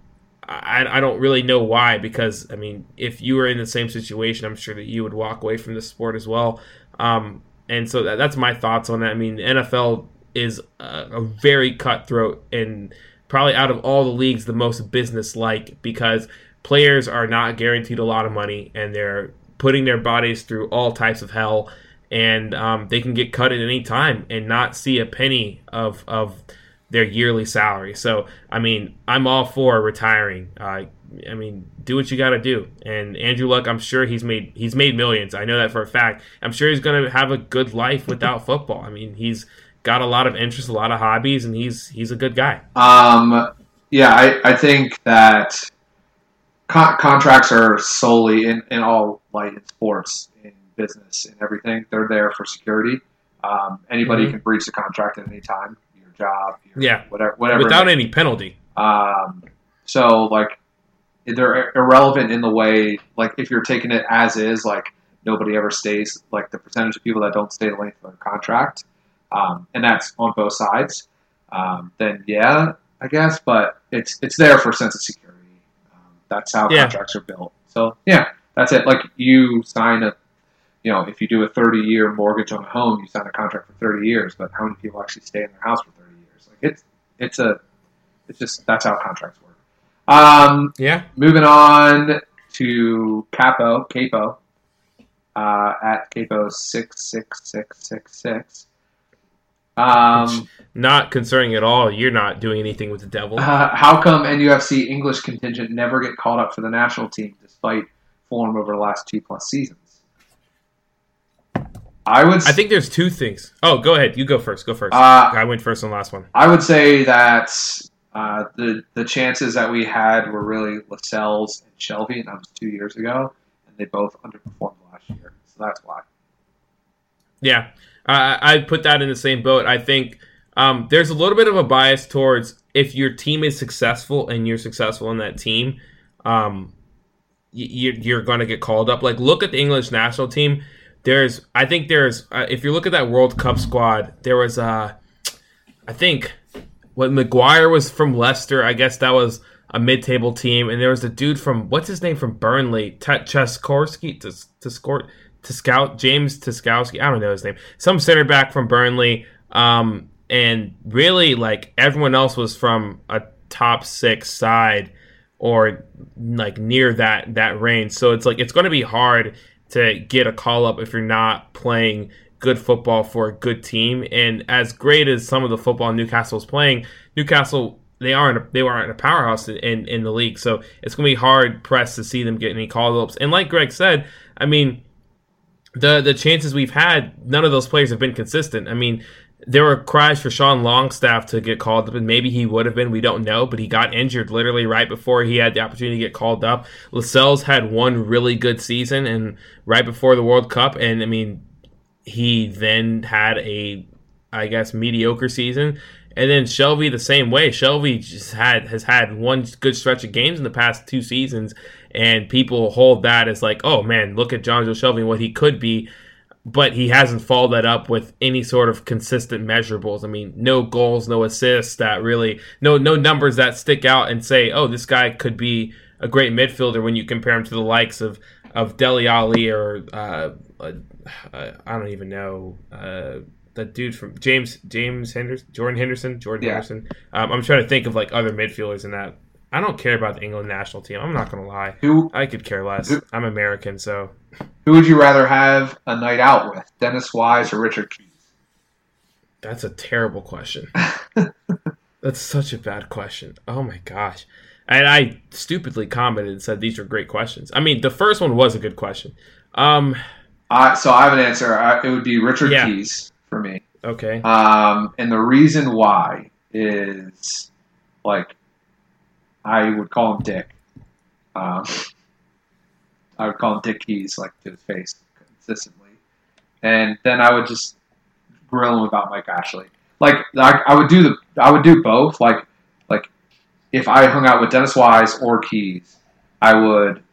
I, I don't really know why, because, I mean, if you were in the same situation, I'm sure that you would walk away from the sport as well. Um, and so that, that's my thoughts on that. I mean, the N F L is a, a very cutthroat and probably out of all the leagues the most business-like, because players are not guaranteed a lot of money and they're putting their bodies through all types of hell, and um, they can get cut at any time and not see a penny of of. their yearly salary. So, I mean, I'm all for retiring. Uh, I mean, do what you got to do. And Andrew Luck, I'm sure he's made he's made millions. I know that for a fact. I'm sure he's going to have a good life without football. I mean, he's got a lot of interests, a lot of hobbies, and he's he's a good guy. Um, yeah, I, I think that con- contracts are solely in, in all light in sports, in business, in everything. They're there for security. Um, anybody mm-hmm. can breach the contract at any time. Job, yeah, whatever, whatever, without any penalty. Um, so like they're irrelevant in the way, like if you're taking it as is, like nobody ever stays, like the percentage of people that don't stay the length of their contract, um, and that's on both sides. Um, then yeah, I guess, but it's it's there for a sense of security. Um, that's how yeah. contracts are built. So yeah, that's it. Like you sign a, you know, if you do a thirty-year mortgage on a home, you sign a contract for thirty years, but how many people actually stay in their house for thirty years? Like it's, it's a, it's just, that's how contracts work. Um, yeah. Moving on to Capo, Capo, uh, at Capo six six six six six. Um, not concerning at all. You're not doing anything with the devil. Uh, how come N U F C English contingent never get called up for the national team despite form over the last two plus seasons? I would. I think there's two things. Oh, go ahead. You go first. Go first. Uh, I went first on the last one. I would say that uh, the the chances that we had were really Lascelles and Shelvey, and that was two years ago, and they both underperformed last year, so that's why. Yeah, I, I put that in the same boat. I think um, there's a little bit of a bias towards if your team is successful and you're successful in that team, um, you, you're going to get called up. Like, look at the English national team. There's, I think there's, uh, if you look at that World Cup squad, there was, uh, I think, when Maguire was from Leicester, I guess that was a mid-table team, and there was a dude from, what's his name, from Burnley, T- Cheskorski, to to score, to scout James Tuskowski, I don't know his name, some center back from Burnley, um, and really, like, everyone else was from a top six side, or, like, near that, that range, so it's, like, it's going to be hard to get a call-up if you're not playing good football for a good team. And as great as some of the football Newcastle's playing, Newcastle, they aren't they aren't a powerhouse in, in the league. So it's going to be hard-pressed to see them get any call-ups. And like Greg said, I mean, the, the chances we've had, none of those players have been consistent. I mean, there were cries for Sean Longstaff to get called up, and maybe he would have been. We don't know, but he got injured literally right before he had the opportunity to get called up. Lascelles had one really good season and right before the World Cup, and, I mean, he then had a, I guess, mediocre season. And then Shelvey the same way. Shelvey just had has had one good stretch of games in the past two seasons, and people hold that as like, oh, man, look at Jonjo Shelvey and what he could be. But he hasn't followed that up with any sort of consistent measurables. I mean, no goals, no assists that really, no no numbers that stick out and say, oh, this guy could be a great midfielder when you compare him to the likes of, of Dele Alli or, uh, uh, I don't even know, uh, the dude from James James Henderson, Jordan Henderson, Jordan yeah. Henderson. Um, I'm trying to think of like other midfielders in that. I don't care about the England national team. I'm not going to lie. Who, I could care less. Who, I'm American, so. Who would you rather have a night out with, Dennis Wise or Richard Keys? That's a terrible question. That's such a bad question. Oh, my gosh. And I stupidly commented and said these were great questions. I mean, the first one was a good question. Um, uh, so I have an answer. I, it would be Richard yeah. Keys for me. Okay. Um, and the reason why is, like, I would call him Dick. Um, I would call him Dick Keys, like, to his face consistently. And then I would just grill him about Mike Ashley. Like, I, I would do the, I would do both. Like, like if I hung out with Dennis Wise or Keys, I would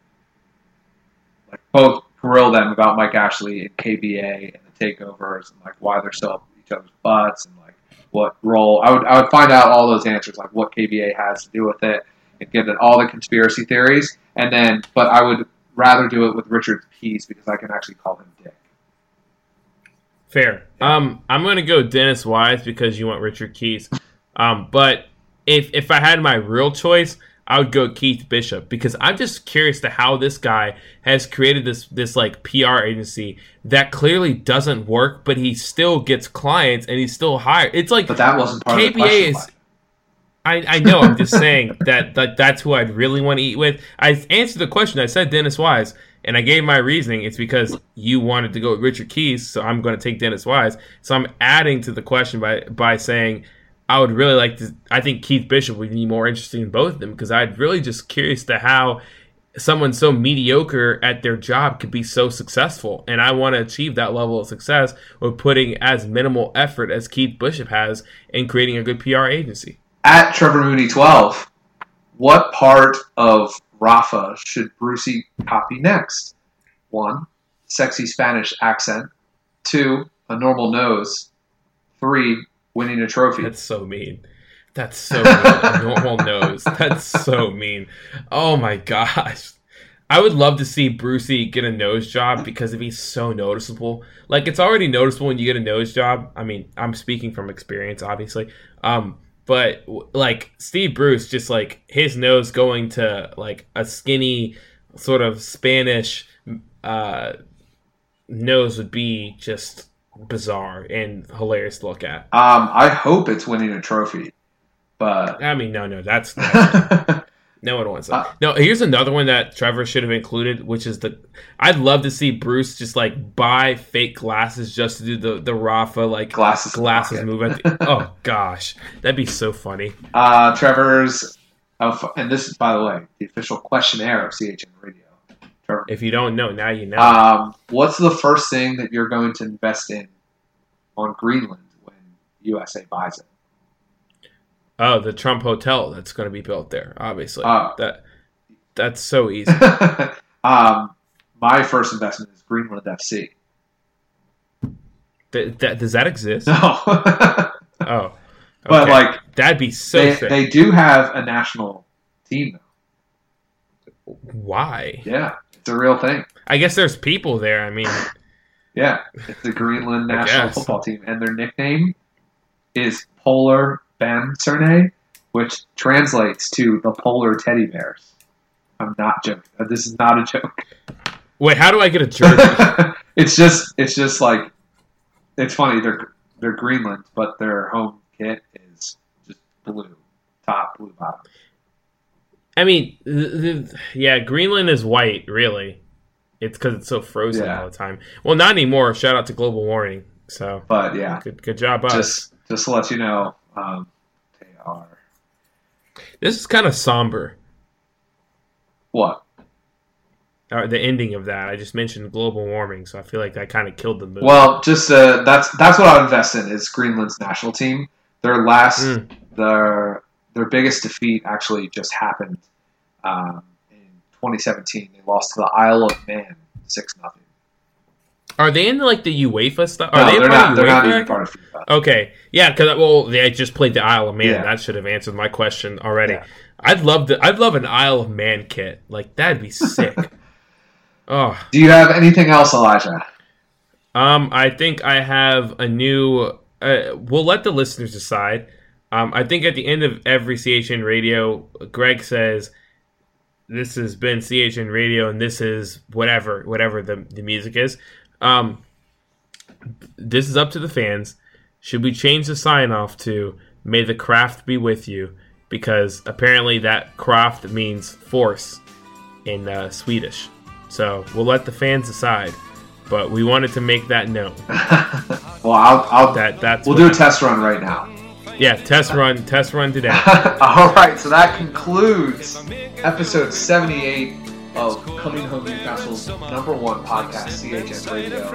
like both grill them about Mike Ashley and K B A and the takeovers and like why they're still up each other's butts and like what role. I would, I would find out all those answers, like what K B A has to do with it, and give them all the conspiracy theories. And then, but I would rather do it with Richard Keys because I can actually call him Dick. Fair. Um, I'm going to go Dennis Wise because you want Richard Keys. Um, but if if I had my real choice, I would go Keith Bishop because I'm just curious to how this guy has created this, this like P R agency that clearly doesn't work, but he still gets clients and he's still hired. It's like but that wasn't part K B A of the question. Is, I, I know. I'm just saying that, that that's who I'd really want to eat with. I answered the question. I said Dennis Wise. And I gave my reasoning. It's because you wanted to go with Richard Keys, so I'm going to take Dennis Wise. So I'm adding to the question by by saying I would really like to – I think Keith Bishop would be more interesting than both of them because I'd really just curious to how someone so mediocre at their job could be so successful. And I want to achieve that level of success with putting as minimal effort as Keith Bishop has in creating a good P R agency. At Trevor Mooney twelve, what part of – Rafa should Brucey copy next? One, sexy Spanish accent. Two, a normal nose. Three, winning a trophy. That's so mean. That's so mean. A normal nose. That's so mean. Oh my gosh. I would love to see Brucey get a nose job because it'd be so noticeable. Like, it's already noticeable when you get a nose job. I mean, I'm speaking from experience, obviously. Um, But, like, Steve Bruce, just, like, his nose going to, like, a skinny sort of Spanish uh, nose would be just bizarre and hilarious to look at. Um, I hope it's winning a trophy, but... I mean, no, no, that's... that's no one wants that. Uh, no, here's another one that Trevor should have included, which is the... I'd love to see Bruce just, like, buy fake glasses just to do the, the Rafa, like, glasses, glasses move. At the, oh, gosh. That'd be so funny. Uh, Trevor's... Oh, and this is, by the way, the official questionnaire of C H N Radio. Trevor, if you don't know, now you know. Um, what's the first thing that you're going to invest in on Greenland when U S A buys it? Oh, the Trump Hotel that's going to be built there, obviously. Uh, that That's so easy. um, my first investment is Greenland F C. Th- that, does that exist? No. oh. Okay. But, like... That'd be so they, sick. They do have a national team, though. Why? Yeah, it's a real thing. I guess there's people there, I mean... yeah, it's the Greenland national football team, and their nickname is Polar... Ben Cerne, which translates to the polar teddy bears. I'm not joking. This is not a joke. Wait, how do I get a jersey? it's just, it's just like, it's funny. They're they're Greenland, but their home kit is just blue top, blue bottom. I mean, th- th- yeah, Greenland is white. Really, it's because it's so frozen yeah. all the time. Well, not anymore. Shout out to global warming. So, but yeah, good, good job, us. Just, just to let you know. Um, they are. This is kind of somber. What? Uh, the ending of that. I just mentioned global warming, so I feel like that kind of killed the movie. Well, just uh, that's that's what I would invest in is Greenland's national team. Their last, mm. their their biggest defeat actually just happened um, in twenty seventeen. They lost to the Isle of Man six nothing. Are they in, like, the UEFA stuff? Are no, they they're part not, of they're UEFA? Not even part of FIFA. Okay. Yeah, because, well, they just played the Isle of Man. Yeah. That should have answered my question already. Yeah. I'd love to, I'd love an Isle of Man kit. Like, that'd be sick. oh. Do you have anything else, Elijah? Um, I think I have a new... Uh, we'll let the listeners decide. Um, I think at the end of every C H N Radio, Greg says... This has been C H N Radio, and this is whatever, whatever the, the music is. Um, this is up to the fans. Should we change the sign off to May the Krafth be with you, because apparently that Krafth means force in uh, Swedish. So we'll let the fans decide, but we wanted to make that known. well, I'll, I'll that that's we'll do a test run right now. Yeah, test run, test run today. All right, so that concludes episode seventy-eight of Coming Home Newcastle's number one podcast, C H N Radio.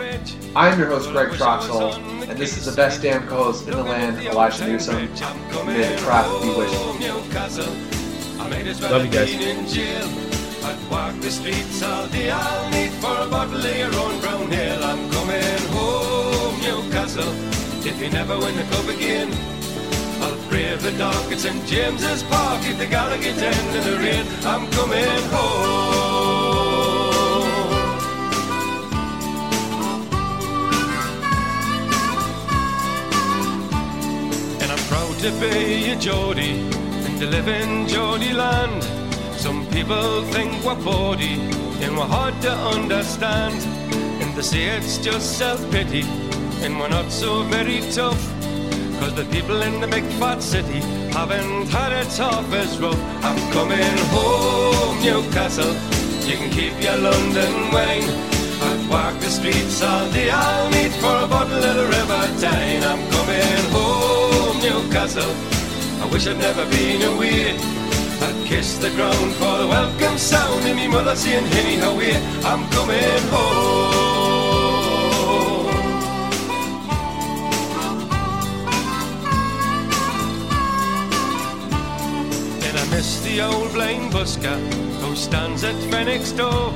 I'm your host, Greg Troxell, and this is the best damn co-host in the land, Elijah Newsom. May the Krafth be with you. Love you guys. I'd walk the streets all day, I'll need for a bottle of your own brown ale. I'm coming home, Newcastle, if you never win the cup again. I'll brave the dark at Saint James's Park, if the Gallagher end in the rain. I'm coming home. And I'm proud to be a Geordie, and to live in Geordie land. Some people think we're bawdy and we're hard to understand, and they say it's just self-pity and we're not so very tough, cause the people in the big fat city haven't had it half as rough. I'm coming home, Newcastle, you can keep your London wine. I've walked the streets all day, I'll meet for a bottle of the Riverdine. I'm coming home, Newcastle, I wish I'd never been away. I'd kiss the ground for the welcome sound and me mother saying, hey, how are you? I'm coming home. And I miss the old blind busker who stands at Fenwick's door.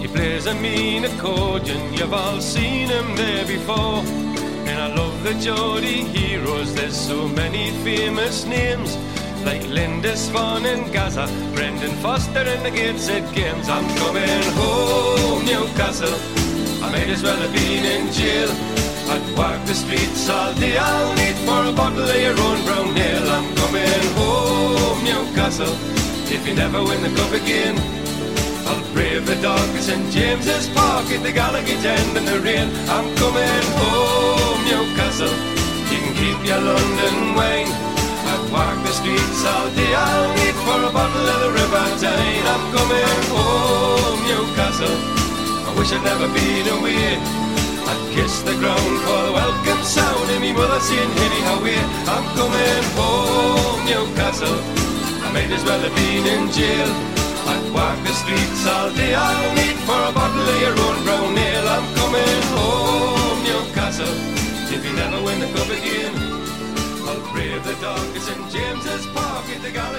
He plays a mean accordion, you've all seen him there before. And I love the Geordie heroes, there's so many famous names, like Lindisfarne and Gaza, Brendan Foster and the Gateshead Games. I'm coming home, Newcastle, I might as well have been in jail. I'd walk the streets all day, I'll need for a bottle of your own brown ale. I'm coming home, Newcastle, if you never win the cup again. I'll brave the dark at Saint James's Park, at the Gallagher end in the rain. I'm coming home, Newcastle, you can keep your London wine. I've walked the streets all day, I'll need for a bottle of the Riverdine. I'm coming home, Newcastle, I wish I'd never been away. I'd kiss the ground for the welcome sound and me mother saying, hey, how are you? I'm coming home, Newcastle, I might as well have been in jail. I'd walk the streets all day, I'll need for a bottle of your own brown ale. I'm coming home, Newcastle, if you never win the cup again. I'll brave the dark at Saint James's Park at the Gallagher.